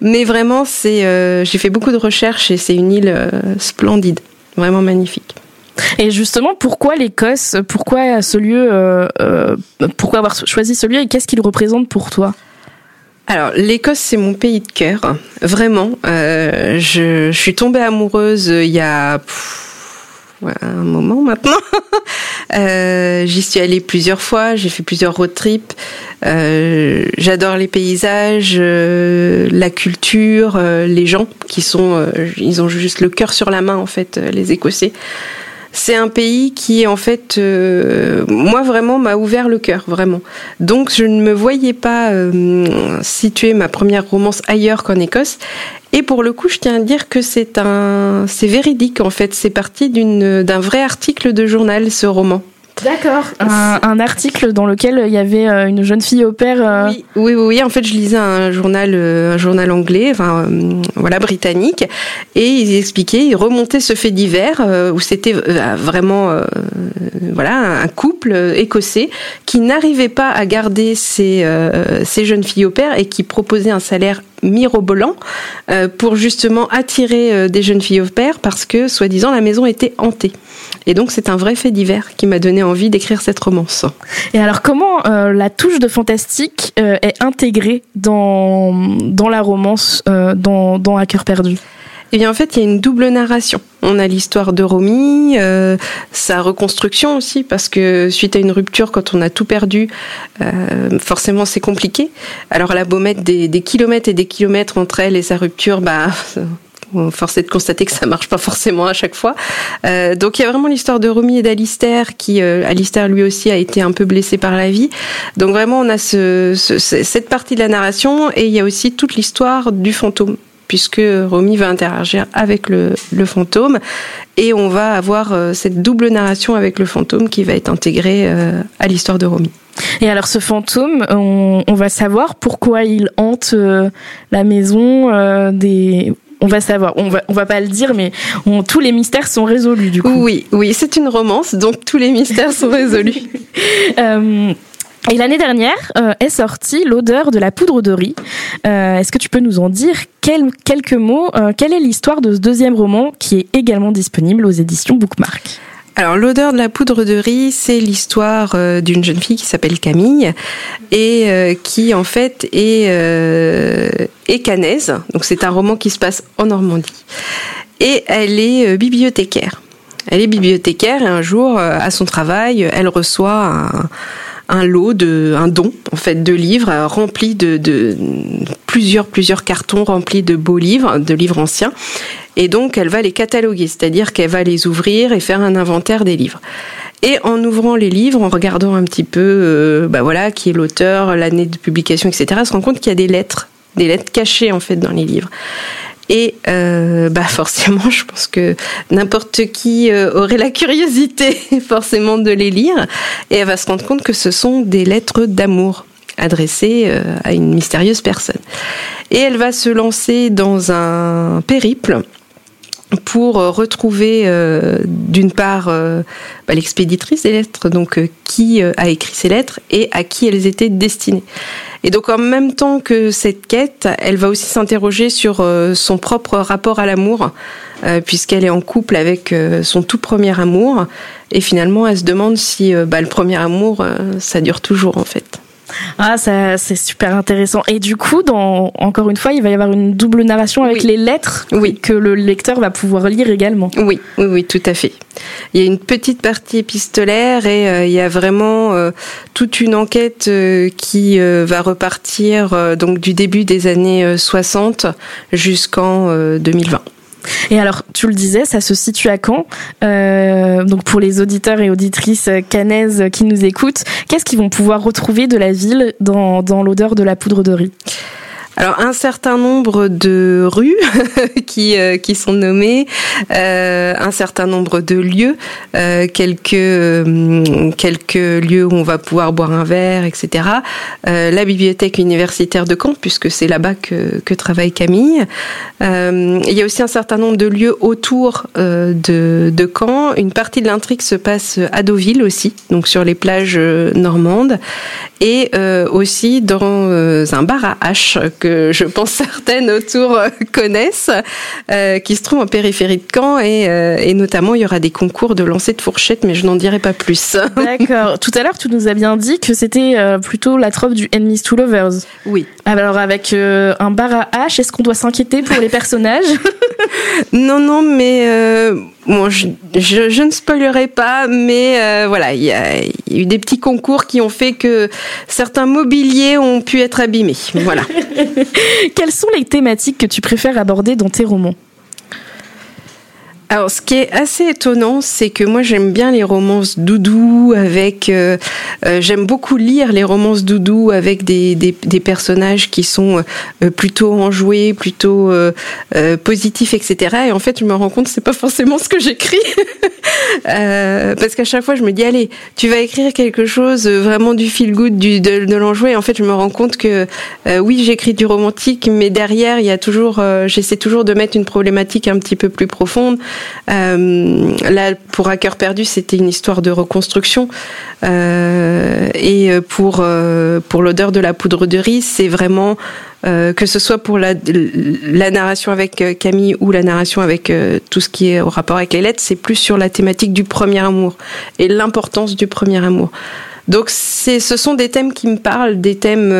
mais vraiment j'ai fait beaucoup de recherches et c'est une île splendide, vraiment magnifique. Et justement, pourquoi l'Écosse ? Pourquoi ce lieu ? Pourquoi avoir choisi ce lieu et qu'est-ce qu'il représente pour toi ? Alors, l'Écosse, c'est mon pays de cœur, vraiment. Je suis tombée amoureuse il y a un moment maintenant. J'y suis allée plusieurs fois, j'ai fait plusieurs road trips. J'adore les paysages, la culture, les gens qui sont... ils ont juste le cœur sur la main, en fait, les Écossais. C'est un pays qui, en fait, moi vraiment m'a ouvert le cœur, vraiment. Donc je ne me voyais pas situer ma première romance ailleurs qu'en Écosse. Et pour le coup, je tiens à dire que c'est véridique en fait. C'est parti d'un vrai article de journal, ce roman. D'accord. Un article dans lequel il y avait une jeune fille au pair. Oui. En fait, je lisais un journal anglais, britannique, et ils expliquaient, ils remontaient ce fait divers où c'était vraiment, un couple écossais qui n'arrivait pas à garder ces jeunes filles au pair et qui proposait un salaire mirobolant pour justement attirer des jeunes filles au pair parce que, soi-disant, la maison était hantée. Et donc, c'est un vrai fait divers qui m'a donné envie d'écrire cette romance. Et alors, comment la touche de fantastique est intégrée dans la romance, dans À cœur perdu ? Eh bien, en fait, il y a une double narration. On a l'histoire de Romy, sa reconstruction aussi, parce que suite à une rupture, quand on a tout perdu, forcément c'est compliqué. Alors la baumette des kilomètres et des kilomètres entre elle et sa rupture, force est de constater que ça marche pas forcément à chaque fois. Donc il y a vraiment l'histoire de Romy et d'Alistair qui, Alistair lui aussi a été un peu blessé par la vie. Donc vraiment on a cette partie de la narration et il y a aussi toute l'histoire du fantôme, puisque Romy va interagir avec le fantôme et on va avoir cette double narration avec le fantôme qui va être intégrée à l'histoire de Romy. Et alors ce fantôme, on va savoir pourquoi il hante la maison des... On va savoir, on va pas le dire, mais tous les mystères sont résolus du coup. Oui, c'est une romance, donc tous les mystères sont résolus. Et l'année dernière est sortie L'odeur de la poudre de riz. Est-ce que tu peux nous en dire quelques mots? Quelle est l'histoire de ce deuxième roman qui est également disponible aux éditions Bookmark? Alors, L'odeur de la poudre de riz, c'est l'histoire d'une jeune fille qui s'appelle Camille et qui, en fait, est cannaise. Donc, c'est un roman qui se passe en Normandie. Et elle est bibliothécaire. Elle est bibliothécaire et un jour, à son travail, elle reçoit un don, en fait, de livres remplis de plusieurs cartons remplis de beaux livres, de livres anciens. Et donc, elle va les cataloguer, c'est-à-dire qu'elle va les ouvrir et faire un inventaire des livres. Et en ouvrant les livres, en regardant un petit peu, qui est l'auteur, l'année de publication, etc., elle se rend compte qu'il y a des lettres cachées, en fait, dans les livres. Et forcément, je pense que n'importe qui aurait la curiosité forcément de les lire. Et elle va se rendre compte que ce sont des lettres d'amour adressées à une mystérieuse personne. Et elle va se lancer dans un périple pour retrouver d'une part l'expéditrice des lettres, donc qui a écrit ces lettres et à qui elles étaient destinées. Et donc en même temps que cette quête, elle va aussi s'interroger sur son propre rapport à l'amour, puisqu'elle est en couple avec son tout premier amour, et finalement elle se demande si le premier amour ça dure toujours en fait. Ah, ça, c'est super intéressant. Et du coup, encore une fois, il va y avoir une double narration avec les lettres que le lecteur va pouvoir lire également. Oui, tout à fait. Il y a une petite partie épistolaire et il y a vraiment toute une enquête qui va repartir donc du début des années 60 jusqu'en 2020. Et alors, tu le disais, ça se situe à Caen. Donc, pour les auditeurs et auditrices cannaises qui nous écoutent, qu'est-ce qu'ils vont pouvoir retrouver de la ville dans l'odeur de la poudre de riz? Alors, un certain nombre de rues qui sont nommées, un certain nombre de lieux, quelques lieux où on va pouvoir boire un verre, etc. La bibliothèque universitaire de Caen, puisque c'est là-bas que travaille Camille. Il y a aussi un certain nombre de lieux autour de Caen. Une partie de l'intrigue se passe à Deauville aussi, donc sur les plages normandes, et aussi dans un bar à hache que je pense certaines autour connaissent, qui se trouve en périphérie de Caen et notamment il y aura des concours de lancer de fourchette, mais je n'en dirai pas plus. D'accord. Tout à l'heure, tu nous as bien dit que c'était plutôt la trope du Enemies to Lovers. Oui. Alors avec un bar à hache, est-ce qu'on doit s'inquiéter pour les personnages? Non, mais je ne spoilerai pas, mais il y a eu des petits concours qui ont fait que certains mobiliers ont pu être abîmés. Voilà. Quelles sont les thématiques que tu préfères aborder dans tes romans? Alors, ce qui est assez étonnant, c'est que moi, j'aime bien les romances doudou avec... j'aime beaucoup lire les romances doudou avec des personnages qui sont plutôt enjoués, plutôt positifs, etc. Et en fait, je me rends compte que c'est pas forcément ce que j'écris. Parce qu'à chaque fois, je me dis, allez, tu vas écrire quelque chose vraiment du feel-good, de l'enjoué. Et en fait, je me rends compte que oui, j'écris du romantique, mais derrière, il y a toujours... j'essaie toujours de mettre une problématique un petit peu plus profonde. Là, pour À cœur perdu, c'était une histoire de reconstruction. Et pour l'odeur de la poudre de riz, c'est vraiment que ce soit pour la narration avec Camille ou la narration avec tout ce qui est au rapport avec les lettres, c'est plus sur la thématique du premier amour et l'importance du premier amour. Donc, ce sont des thèmes qui me parlent, des thèmes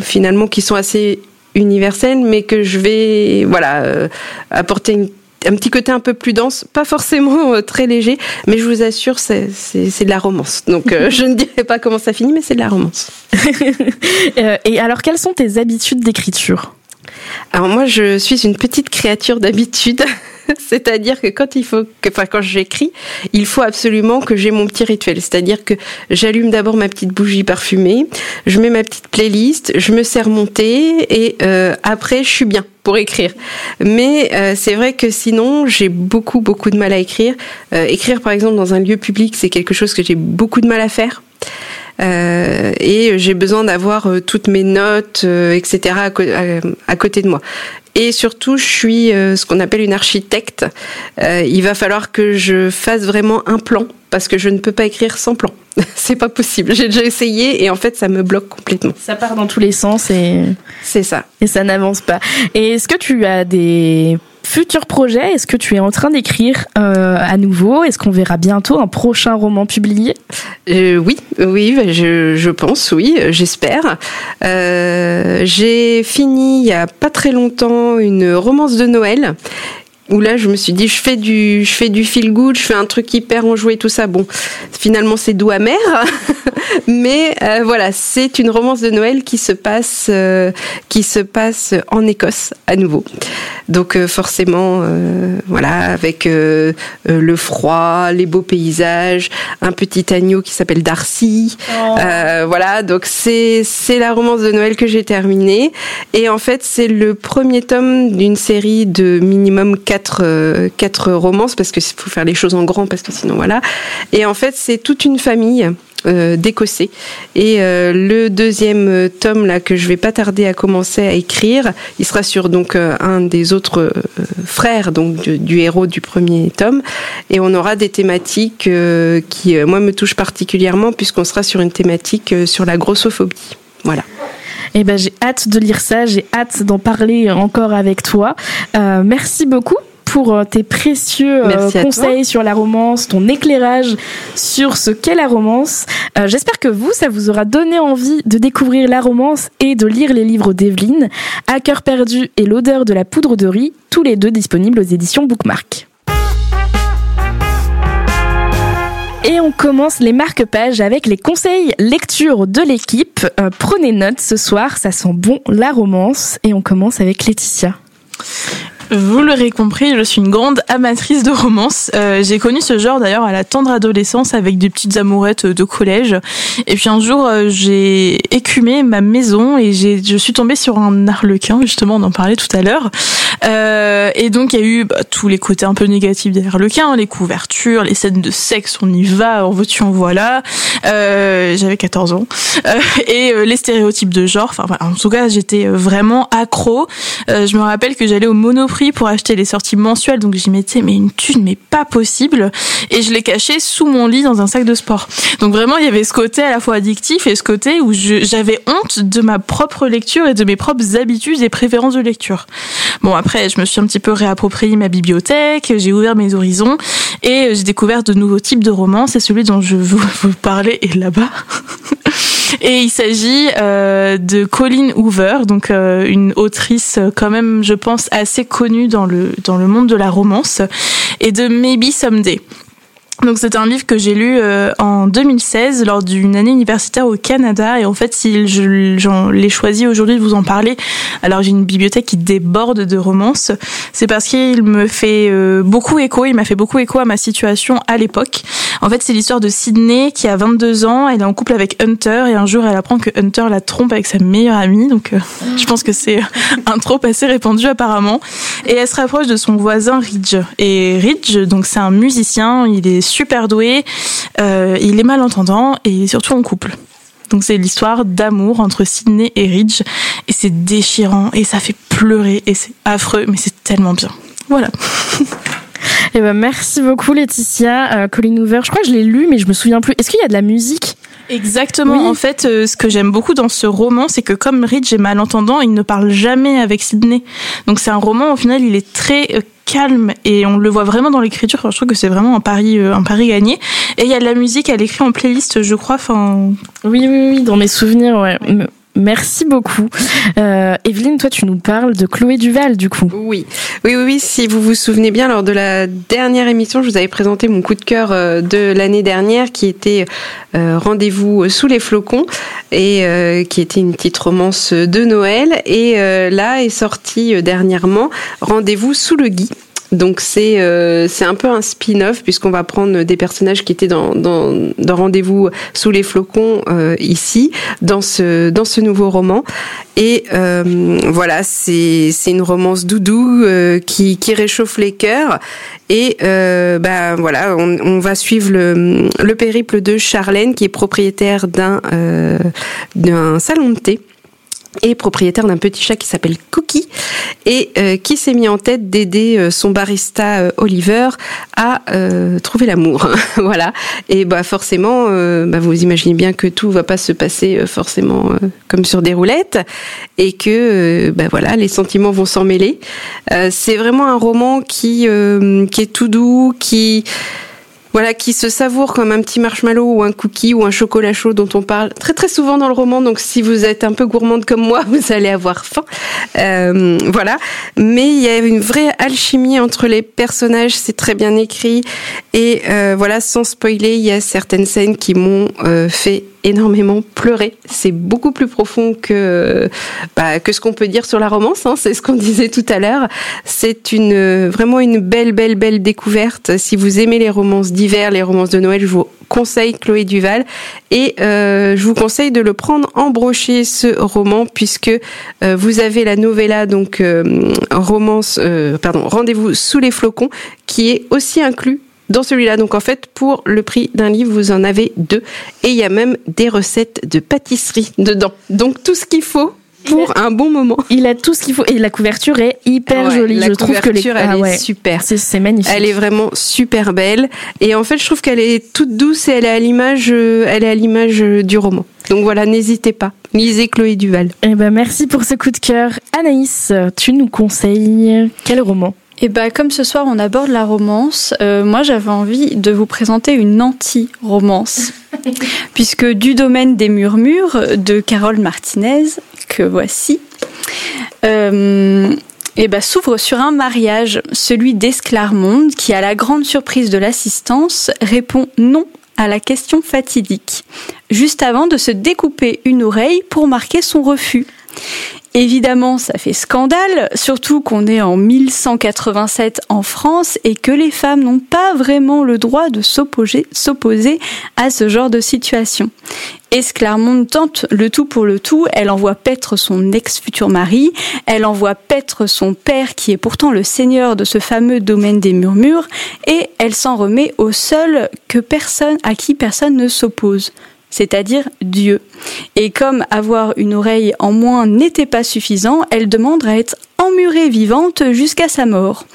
finalement qui sont assez universels, mais que je vais apporter un petit côté un peu plus dense, pas forcément très léger, mais je vous assure, c'est de la romance. Donc, je ne dirai pas comment ça finit, mais c'est de la romance. Et alors, quelles sont tes habitudes d'écriture? Alors, moi, je suis une petite créature d'habitude. C'est-à-dire que quand j'écris, il faut absolument que j'ai mon petit rituel. C'est-à-dire que j'allume d'abord ma petite bougie parfumée, je mets ma petite playlist, je me sers mon thé et après je suis bien pour écrire. Mais c'est vrai que sinon j'ai beaucoup de mal à écrire. Écrire par exemple dans un lieu public, c'est quelque chose que j'ai beaucoup de mal à faire. Et j'ai besoin d'avoir toutes mes notes, etc. à côté de moi. Et surtout, je suis ce qu'on appelle une architecte. Il va falloir que je fasse vraiment un plan, parce que je ne peux pas écrire sans plan. C'est pas possible. J'ai déjà essayé et en fait, ça me bloque complètement. Ça part dans tous les sens et... C'est ça. Et ça n'avance pas. Et est-ce que tu as des futurs projets ? Est-ce que tu es en train d'écrire à nouveau ? Est-ce qu'on verra bientôt un prochain roman publié ? Oui, je pense, oui, j'espère. J'ai fini il n'y a pas très longtemps une romance de Noël où là je me suis dit je fais du feel good, je fais un truc hyper enjoué, tout ça. Bon, finalement c'est doux amer, mais voilà, c'est une romance de Noël qui se passe en Écosse à nouveau. Donc forcément voilà, avec le froid, les beaux paysages, un petit agneau qui s'appelle Darcy. Oh. Voilà, donc c'est la romance de Noël que j'ai terminée et en fait, c'est le premier tome d'une série de minimum 4 romances, parce qu'il faut faire les choses en grand, parce que sinon voilà. Et en fait, c'est toute une famille d'Écossais. Et le deuxième tome là, que je vais pas tarder à commencer à écrire, il sera sur donc un des autres frères donc du héros du premier tome. Et on aura des thématiques qui moi me touchent particulièrement, puisqu'on sera sur une thématique sur la grossophobie. Voilà. Eh ben, j'ai hâte de lire ça, j'ai hâte d'en parler encore avec toi. Merci beaucoup pour tes précieux conseils sur la romance, ton éclairage sur ce qu'est la romance. J'espère que vous, ça vous aura donné envie de découvrir la romance et de lire les livres d'Evelyne, À cœur perdu et L'odeur de la poudre de riz, tous les deux disponibles aux éditions Bookmark. Et on commence les marque-pages avec les conseils lecture de l'équipe. Prenez note ce soir, ça sent bon la romance. Et on commence avec Laetitia. Vous l'aurez compris, je suis une grande amatrice de romance. J'ai connu ce genre d'ailleurs à la tendre adolescence avec des petites amourettes de collège. Et puis un jour, j'ai écumé ma maison et je suis tombée sur un arlequin, justement, on en parlait tout à l'heure. Et donc il y a eu tous les côtés un peu négatifs des arlequins, les couvertures, les scènes de sexe, on y va, en veux-tu, en voilà. J'avais 14 ans. Et les stéréotypes de genre, enfin voilà, en tout cas, j'étais vraiment accro. Je me rappelle que j'allais au Monoprix pour acheter les sorties mensuelles, donc j'y mettais mais une thune mais pas possible, et je les cachais sous mon lit dans un sac de sport. Donc vraiment il y avait ce côté à la fois addictif et ce côté où j'avais honte de ma propre lecture et de mes propres habitudes et préférences de lecture. Bon, après je me suis un petit peu réapproprié ma bibliothèque, j'ai ouvert mes horizons et j'ai découvert de nouveaux types de romances, et celui dont je vous parlais est là-bas. Et il s'agit de Colleen Hoover, donc une autrice quand même, je pense, assez connue dans le monde de la romance, et de Maybe Someday. Donc c'est un livre que j'ai lu en 2016 lors d'une année universitaire au Canada, et en fait si j'en l'ai choisi aujourd'hui de vous en parler, alors j'ai une bibliothèque qui déborde de romances, c'est parce qu'il me fait beaucoup écho, il m'a fait beaucoup écho à ma situation à l'époque. En fait c'est l'histoire de Sydney qui a 22 ans, elle est en couple avec Hunter et un jour elle apprend que Hunter la trompe avec sa meilleure amie, donc je pense que c'est un trope assez répandu apparemment, et elle se rapproche de son voisin Ridge. Et Ridge, donc c'est un musicien, il est super doué, il est malentendant et il est surtout en couple. Donc c'est l'histoire d'amour entre Sydney et Ridge, et c'est déchirant et ça fait pleurer et c'est affreux, mais c'est tellement bien. Voilà. Et ben merci beaucoup Laetitia. Colleen Hoover, je crois que je l'ai lu mais je me souviens plus. Est-ce qu'il y a de la musique ? Exactement, oui. En fait, ce que j'aime beaucoup dans ce roman, c'est que comme Ridge est malentendant, il ne parle jamais avec Sydney. Donc c'est un roman, au final, il est très calme, et on le voit vraiment dans l'écriture. Enfin, je trouve que c'est vraiment un pari gagné. Et il y a de la musique, elle écrit en playlist, je crois. Enfin, oui, dans mes souvenirs, ouais. Merci beaucoup. Evelyne, toi, tu nous parles de Chloé Duval, du coup. Oui. Si vous vous souvenez bien, lors de la dernière émission, je vous avais présenté mon coup de cœur de l'année dernière, qui était Rendez-vous sous les flocons, et qui était une petite romance de Noël. Et là est sorti dernièrement Rendez-vous sous le gui. Donc c'est un peu un spin-off, puisqu'on va prendre des personnages qui étaient dans Rendez-vous sous les flocons ici dans ce nouveau roman, et voilà, c'est une romance doudou qui réchauffe les cœurs, et voilà, on va suivre le périple de Charlène, qui est propriétaire d'un salon de thé. est propriétaire d'un petit chat qui s'appelle Cookie et qui s'est mis en tête d'aider son barista Oliver à trouver l'amour. Voilà. Et bah forcément, vous imaginez bien que tout va pas se passer forcément comme sur des roulettes et que voilà, les sentiments vont s'en mêler. C'est vraiment un roman qui est tout doux, qui se savoure comme un petit marshmallow ou un cookie ou un chocolat chaud dont on parle très très souvent dans le roman. Donc si vous êtes un peu gourmande comme moi, vous allez avoir faim. Mais il y a une vraie alchimie entre les personnages, c'est très bien écrit. Et sans spoiler, il y a certaines scènes qui m'ont fait énormément pleurer. C'est beaucoup plus profond que ce qu'on peut dire sur la romance, hein, c'est ce qu'on disait tout à l'heure. C'est vraiment une belle découverte. Si vous aimez les romances d'hiver, les romances de Noël, je vous conseille Chloé Duval et je vous conseille de le prendre en broché, ce roman, puisque vous avez la novella, Rendez-vous sous les flocons, qui est aussi inclus dans celui-là. Donc en fait, pour le prix d'un livre, vous en avez deux. Et il y a même des recettes de pâtisserie dedans. Donc tout ce qu'il faut pour un bon moment. Il a tout ce qu'il faut. Et la couverture est hyper jolie. Je trouve que elle est super. C'est magnifique. Elle est vraiment super belle. Et en fait, je trouve qu'elle est toute douce et elle est à l'image du roman. Donc voilà, n'hésitez pas. Lisez Chloé Duval. Eh ben, merci pour ce coup de cœur. Anaïs, tu nous conseilles quel roman ? Et comme ce soir on aborde la romance, moi j'avais envie de vous présenter une anti-romance, puisque du domaine des murmures de Carole Martinez, que voici, s'ouvre sur un mariage, celui d'Esclarmonde, qui à la grande surprise de l'assistance répond non à la question fatidique, juste avant de se découper une oreille pour marquer son refus. Évidemment, ça fait scandale, surtout qu'on est en 1187 en France et que les femmes n'ont pas vraiment le droit de s'opposer à ce genre de situation. Esclarmonde tente le tout pour le tout, elle envoie paître son ex-futur mari, elle envoie paître son père qui est pourtant le seigneur de ce fameux domaine des murmures et elle s'en remet au seul à qui personne ne s'oppose. C'est-à-dire Dieu. Et comme avoir une oreille en moins n'était pas suffisant, elle demande à être emmurée vivante jusqu'à sa mort.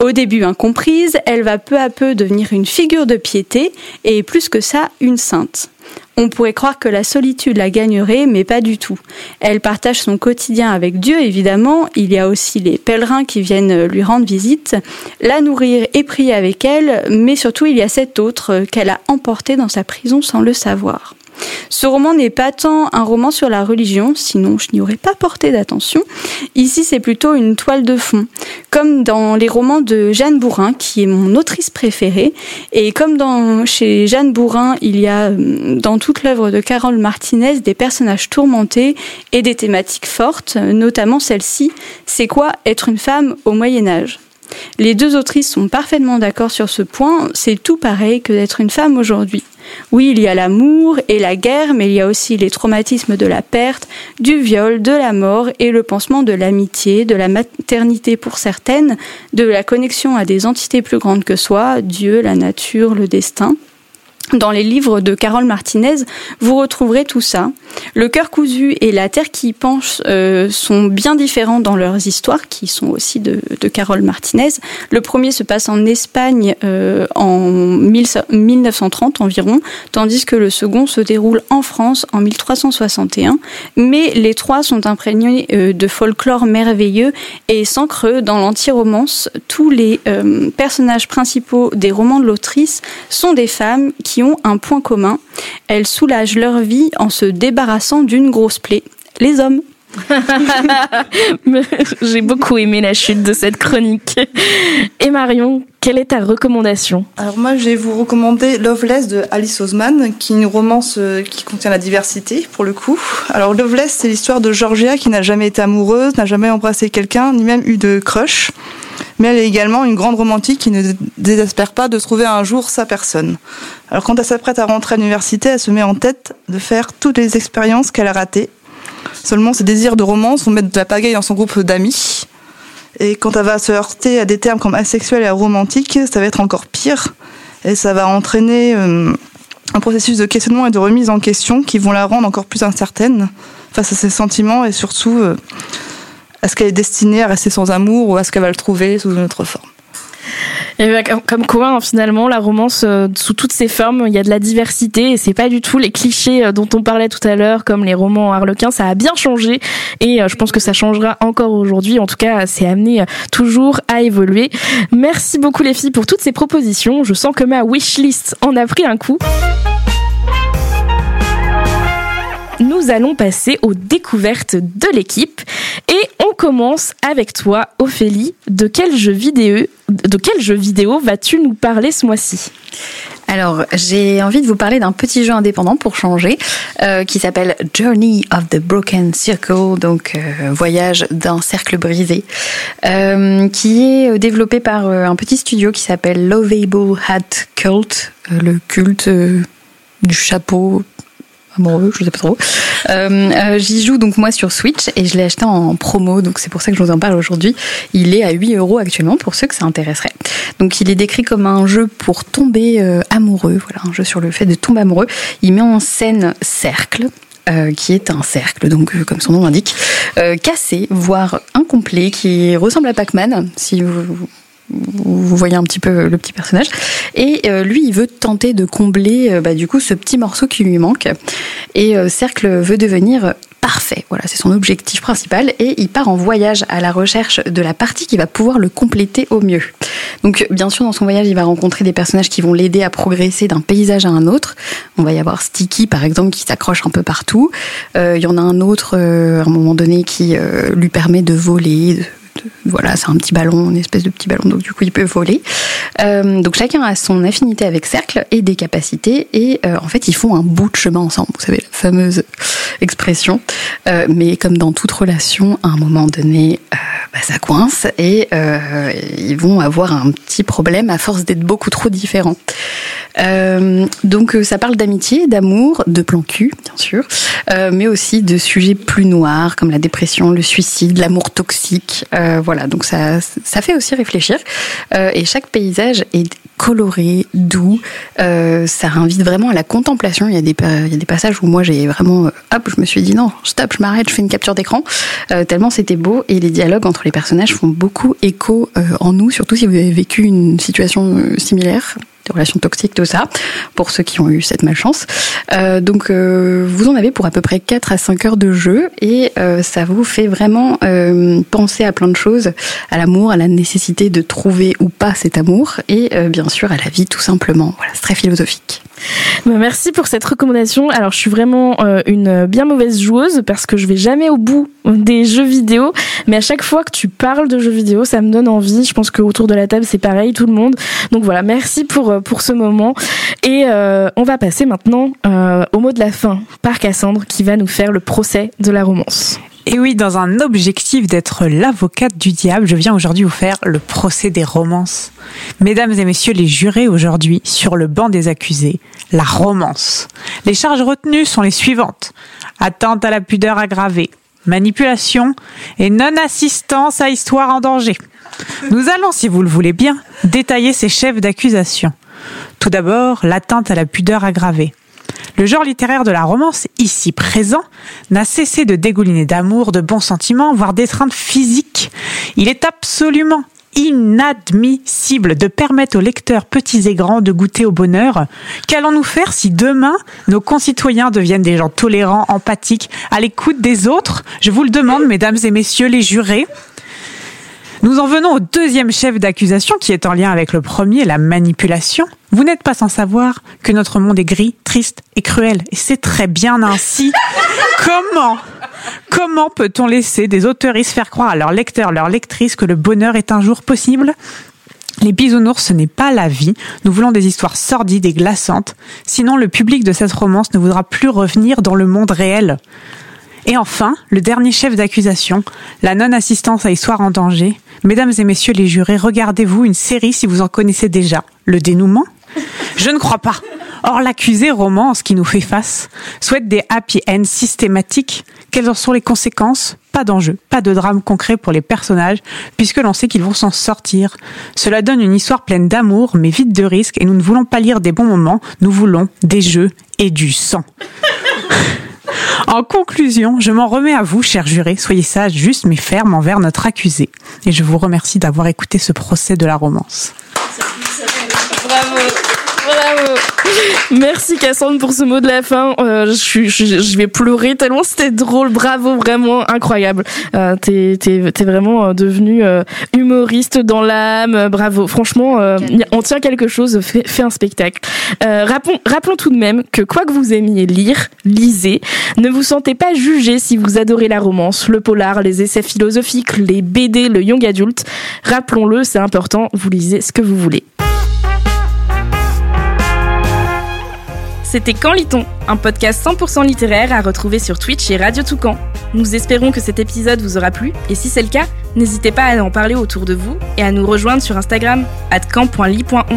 Au début incomprise, elle va peu à peu devenir une figure de piété et plus que ça, une sainte. On pourrait croire que la solitude la gagnerait, mais pas du tout. Elle partage son quotidien avec Dieu, évidemment. Il y a aussi les pèlerins qui viennent lui rendre visite, la nourrir et prier avec elle, mais surtout il y a cet autre qu'elle a emporté dans sa prison sans le savoir. Ce roman n'est pas tant un roman sur la religion, sinon je n'y aurais pas porté d'attention. Ici, c'est plutôt une toile de fond, comme dans les romans de Jeanne Bourin, qui est mon autrice préférée. Et comme chez Jeanne Bourin, il y a dans toute l'œuvre de Carole Martinez des personnages tourmentés et des thématiques fortes, notamment celle-ci, c'est quoi être une femme au Moyen-Âge ? Les deux autrices sont parfaitement d'accord sur ce point, c'est tout pareil que d'être une femme aujourd'hui. Oui, il y a l'amour et la guerre, mais il y a aussi les traumatismes de la perte, du viol, de la mort et le pansement de l'amitié, de la maternité pour certaines, de la connexion à des entités plus grandes que soi, Dieu, la nature, le destin. Dans les livres de Carole Martinez, vous retrouverez tout ça. Le cœur cousu et la terre qui penche sont bien différents dans leurs histoires, qui sont aussi de Carole Martinez. Le premier se passe en Espagne en 1930 environ, tandis que le second se déroule en France en 1361. Mais les trois sont imprégnés de folklore merveilleux et s'ancrent dans l'anti-romance. Tous les personnages principaux des romans de l'autrice sont des femmes qui ont un point commun. Elles soulagent leur vie en se débarrassant d'une grosse plaie. Les hommes. J'ai beaucoup aimé la chute de cette chronique. Et Marion, quelle est ta recommandation ? Alors moi, je vais vous recommander Loveless de Alice Oseman, qui est une romance qui contient la diversité, pour le coup. Alors Loveless, c'est l'histoire de Georgia qui n'a jamais été amoureuse, n'a jamais embrassé quelqu'un, ni même eu de crush. Mais elle est également une grande romantique qui ne désespère pas de trouver un jour sa personne. Alors quand elle s'apprête à rentrer à l'université, elle se met en tête de faire toutes les expériences qu'elle a ratées. Seulement, ses désirs de romance vont mettre de la pagaille dans son groupe d'amis. Et quand elle va se heurter à des termes comme asexuel et aromantique, ça va être encore pire. Et ça va entraîner un processus de questionnement et de remise en question qui vont la rendre encore plus incertaine face à ses sentiments et surtout à ce qu'elle est destinée à rester sans amour ou à ce qu'elle va le trouver sous une autre forme. Et bien, comme quoi, hein, finalement, la romance, sous toutes ses formes, il y a de la diversité et c'est pas du tout les clichés dont on parlait tout à l'heure, comme les romans harlequins. Ça a bien changé et je pense que ça changera encore aujourd'hui. En tout cas, c'est amené toujours à évoluer. Merci beaucoup les filles pour toutes ces propositions. Je sens que ma wishlist en a pris un coup. Nous allons passer aux découvertes de l'équipe et on commence avec toi, Ophélie. De quel jeu vidéo vas-tu nous parler ce mois-ci ? Alors, j'ai envie de vous parler d'un petit jeu indépendant pour changer, qui s'appelle Journey of the Broken Circle, donc voyage d'un cercle brisé, qui est développé par un petit studio qui s'appelle Lovable Hat Cult, le culte du chapeau amoureux, je sais pas trop. J'y joue donc moi sur Switch et je l'ai acheté en promo, donc c'est pour ça que je vous en parle aujourd'hui. Il est à 8€ actuellement pour ceux que ça intéresserait. Donc il est décrit comme un jeu pour tomber amoureux, voilà, un jeu sur le fait de tomber amoureux. Il met en scène Cercle, qui est un cercle, donc comme son nom l'indique, cassé, voire incomplet, qui ressemble à Pac-Man, si vous voyez un petit peu le petit personnage, et lui il veut tenter de combler du coup ce petit morceau qui lui manque, et Cercle veut devenir parfait, voilà, c'est son objectif principal, et il part en voyage à la recherche de la partie qui va pouvoir le compléter au mieux. Donc bien sûr, dans son voyage, il va rencontrer des personnages qui vont l'aider à progresser d'un paysage à un autre. On va y avoir Sticky par exemple qui s'accroche un peu partout, il y en a un autre à un moment donné qui lui permet de voler, voilà, c'est un petit ballon, une espèce de petit ballon, donc du coup il peut voler. Donc chacun a son affinité avec Cercle et des capacités, et en fait ils font un bout de chemin ensemble, vous savez, la fameuse expression, mais comme dans toute relation, à un moment donné ça coince et ils vont avoir un petit problème à force d'être beaucoup trop différents. Donc ça parle d'amitié, d'amour, de plan cul bien sûr, mais aussi de sujets plus noirs comme la dépression, le suicide, l'amour toxique, voilà, donc ça fait aussi réfléchir, et chaque paysage est coloré, doux, ça invite vraiment à la contemplation. Il y a des passages où moi j'ai vraiment hop, je me suis dit non, stop, je m'arrête, je fais une capture d'écran, tellement c'était beau, et les dialogues entre les personnages font beaucoup écho en nous, surtout si vous avez vécu une situation similaire, des relations toxiques, tout ça, pour ceux qui ont eu cette malchance. Donc vous en avez pour à peu près 4 à 5 heures de jeu, et ça vous fait vraiment penser à plein de choses, à l'amour, à la nécessité de trouver ou pas cet amour, et bien sûr à la vie tout simplement. Voilà, c'est très philosophique. Merci pour cette recommandation. Alors je suis vraiment une bien mauvaise joueuse parce que je vais jamais au bout des jeux vidéo, mais à chaque fois que tu parles de jeux vidéo, ça me donne envie. Je pense qu'autour de la table c'est pareil, tout le monde. Donc voilà, merci pour ce moment, et on va passer maintenant au mot de la fin par Cassandre qui va nous faire le procès de la romance. Et oui, dans un objectif d'être l'avocate du diable, je viens aujourd'hui vous faire le procès des romances. Mesdames et messieurs les jurés, aujourd'hui, sur le banc des accusés, la romance. Les charges retenues sont les suivantes. Atteinte à la pudeur aggravée, manipulation et non-assistance à histoire en danger. Nous allons, si vous le voulez bien, détailler ces chefs d'accusation. Tout d'abord, l'atteinte à la pudeur aggravée. Le genre littéraire de la romance, ici présent, n'a cessé de dégouliner d'amour, de bons sentiments, voire d'étreintes physiques. Il est absolument inadmissible de permettre aux lecteurs petits et grands de goûter au bonheur. Qu'allons-nous faire si demain, nos concitoyens deviennent des gens tolérants, empathiques, à l'écoute des autres ? Je vous le demande, mesdames et messieurs les jurés. Nous en venons au deuxième chef d'accusation qui est en lien avec le premier, la manipulation. Vous n'êtes pas sans savoir que notre monde est gris, triste et cruel. Et c'est très bien ainsi. Comment peut-on laisser des auteuristes faire croire à leurs lecteurs, leurs lectrices que le bonheur est un jour possible ? Les bisounours, ce n'est pas la vie. Nous voulons des histoires sordides et glaçantes. Sinon, le public de cette romance ne voudra plus revenir dans le monde réel. Et enfin, le dernier chef d'accusation, la non-assistance à histoire en danger. Mesdames et messieurs les jurés, regardez-vous une série si vous en connaissez déjà. Le dénouement ? Je ne crois pas. Or, l'accusé romance qui nous fait face souhaite des happy ends systématiques. Quelles en sont les conséquences ? Pas d'enjeu, pas de drame concret pour les personnages, puisque l'on sait qu'ils vont s'en sortir. Cela donne une histoire pleine d'amour, mais vide de risques, et nous ne voulons pas lire des bons moments, nous voulons des jeux et du sang. En conclusion, je m'en remets à vous, chers jurés. Soyez sages, justes, mais fermes envers notre accusé. Et je vous remercie d'avoir écouté ce procès de la romance. Bravo, bravo. Merci Cassandre pour ce mot de la fin. Je vais pleurer tellement c'était drôle. Bravo, vraiment incroyable. T'es vraiment devenue humoriste dans l'âme. Bravo. Franchement, on tient quelque chose. Fais un spectacle. Rappelons tout de même que quoi que vous aimiez lire, lisez. Ne vous sentez pas jugé si vous adorez la romance, le polar, les essais philosophiques, les BD, le young adulte. Rappelons-le, c'est important. Vous lisez ce que vous voulez. C'était Quand Litton, un podcast 100% littéraire à retrouver sur Twitch et Radio Toucan. Nous espérons que cet épisode vous aura plu, et si c'est le cas, n'hésitez pas à en parler autour de vous et à nous rejoindre sur Instagram @camp.ly.on.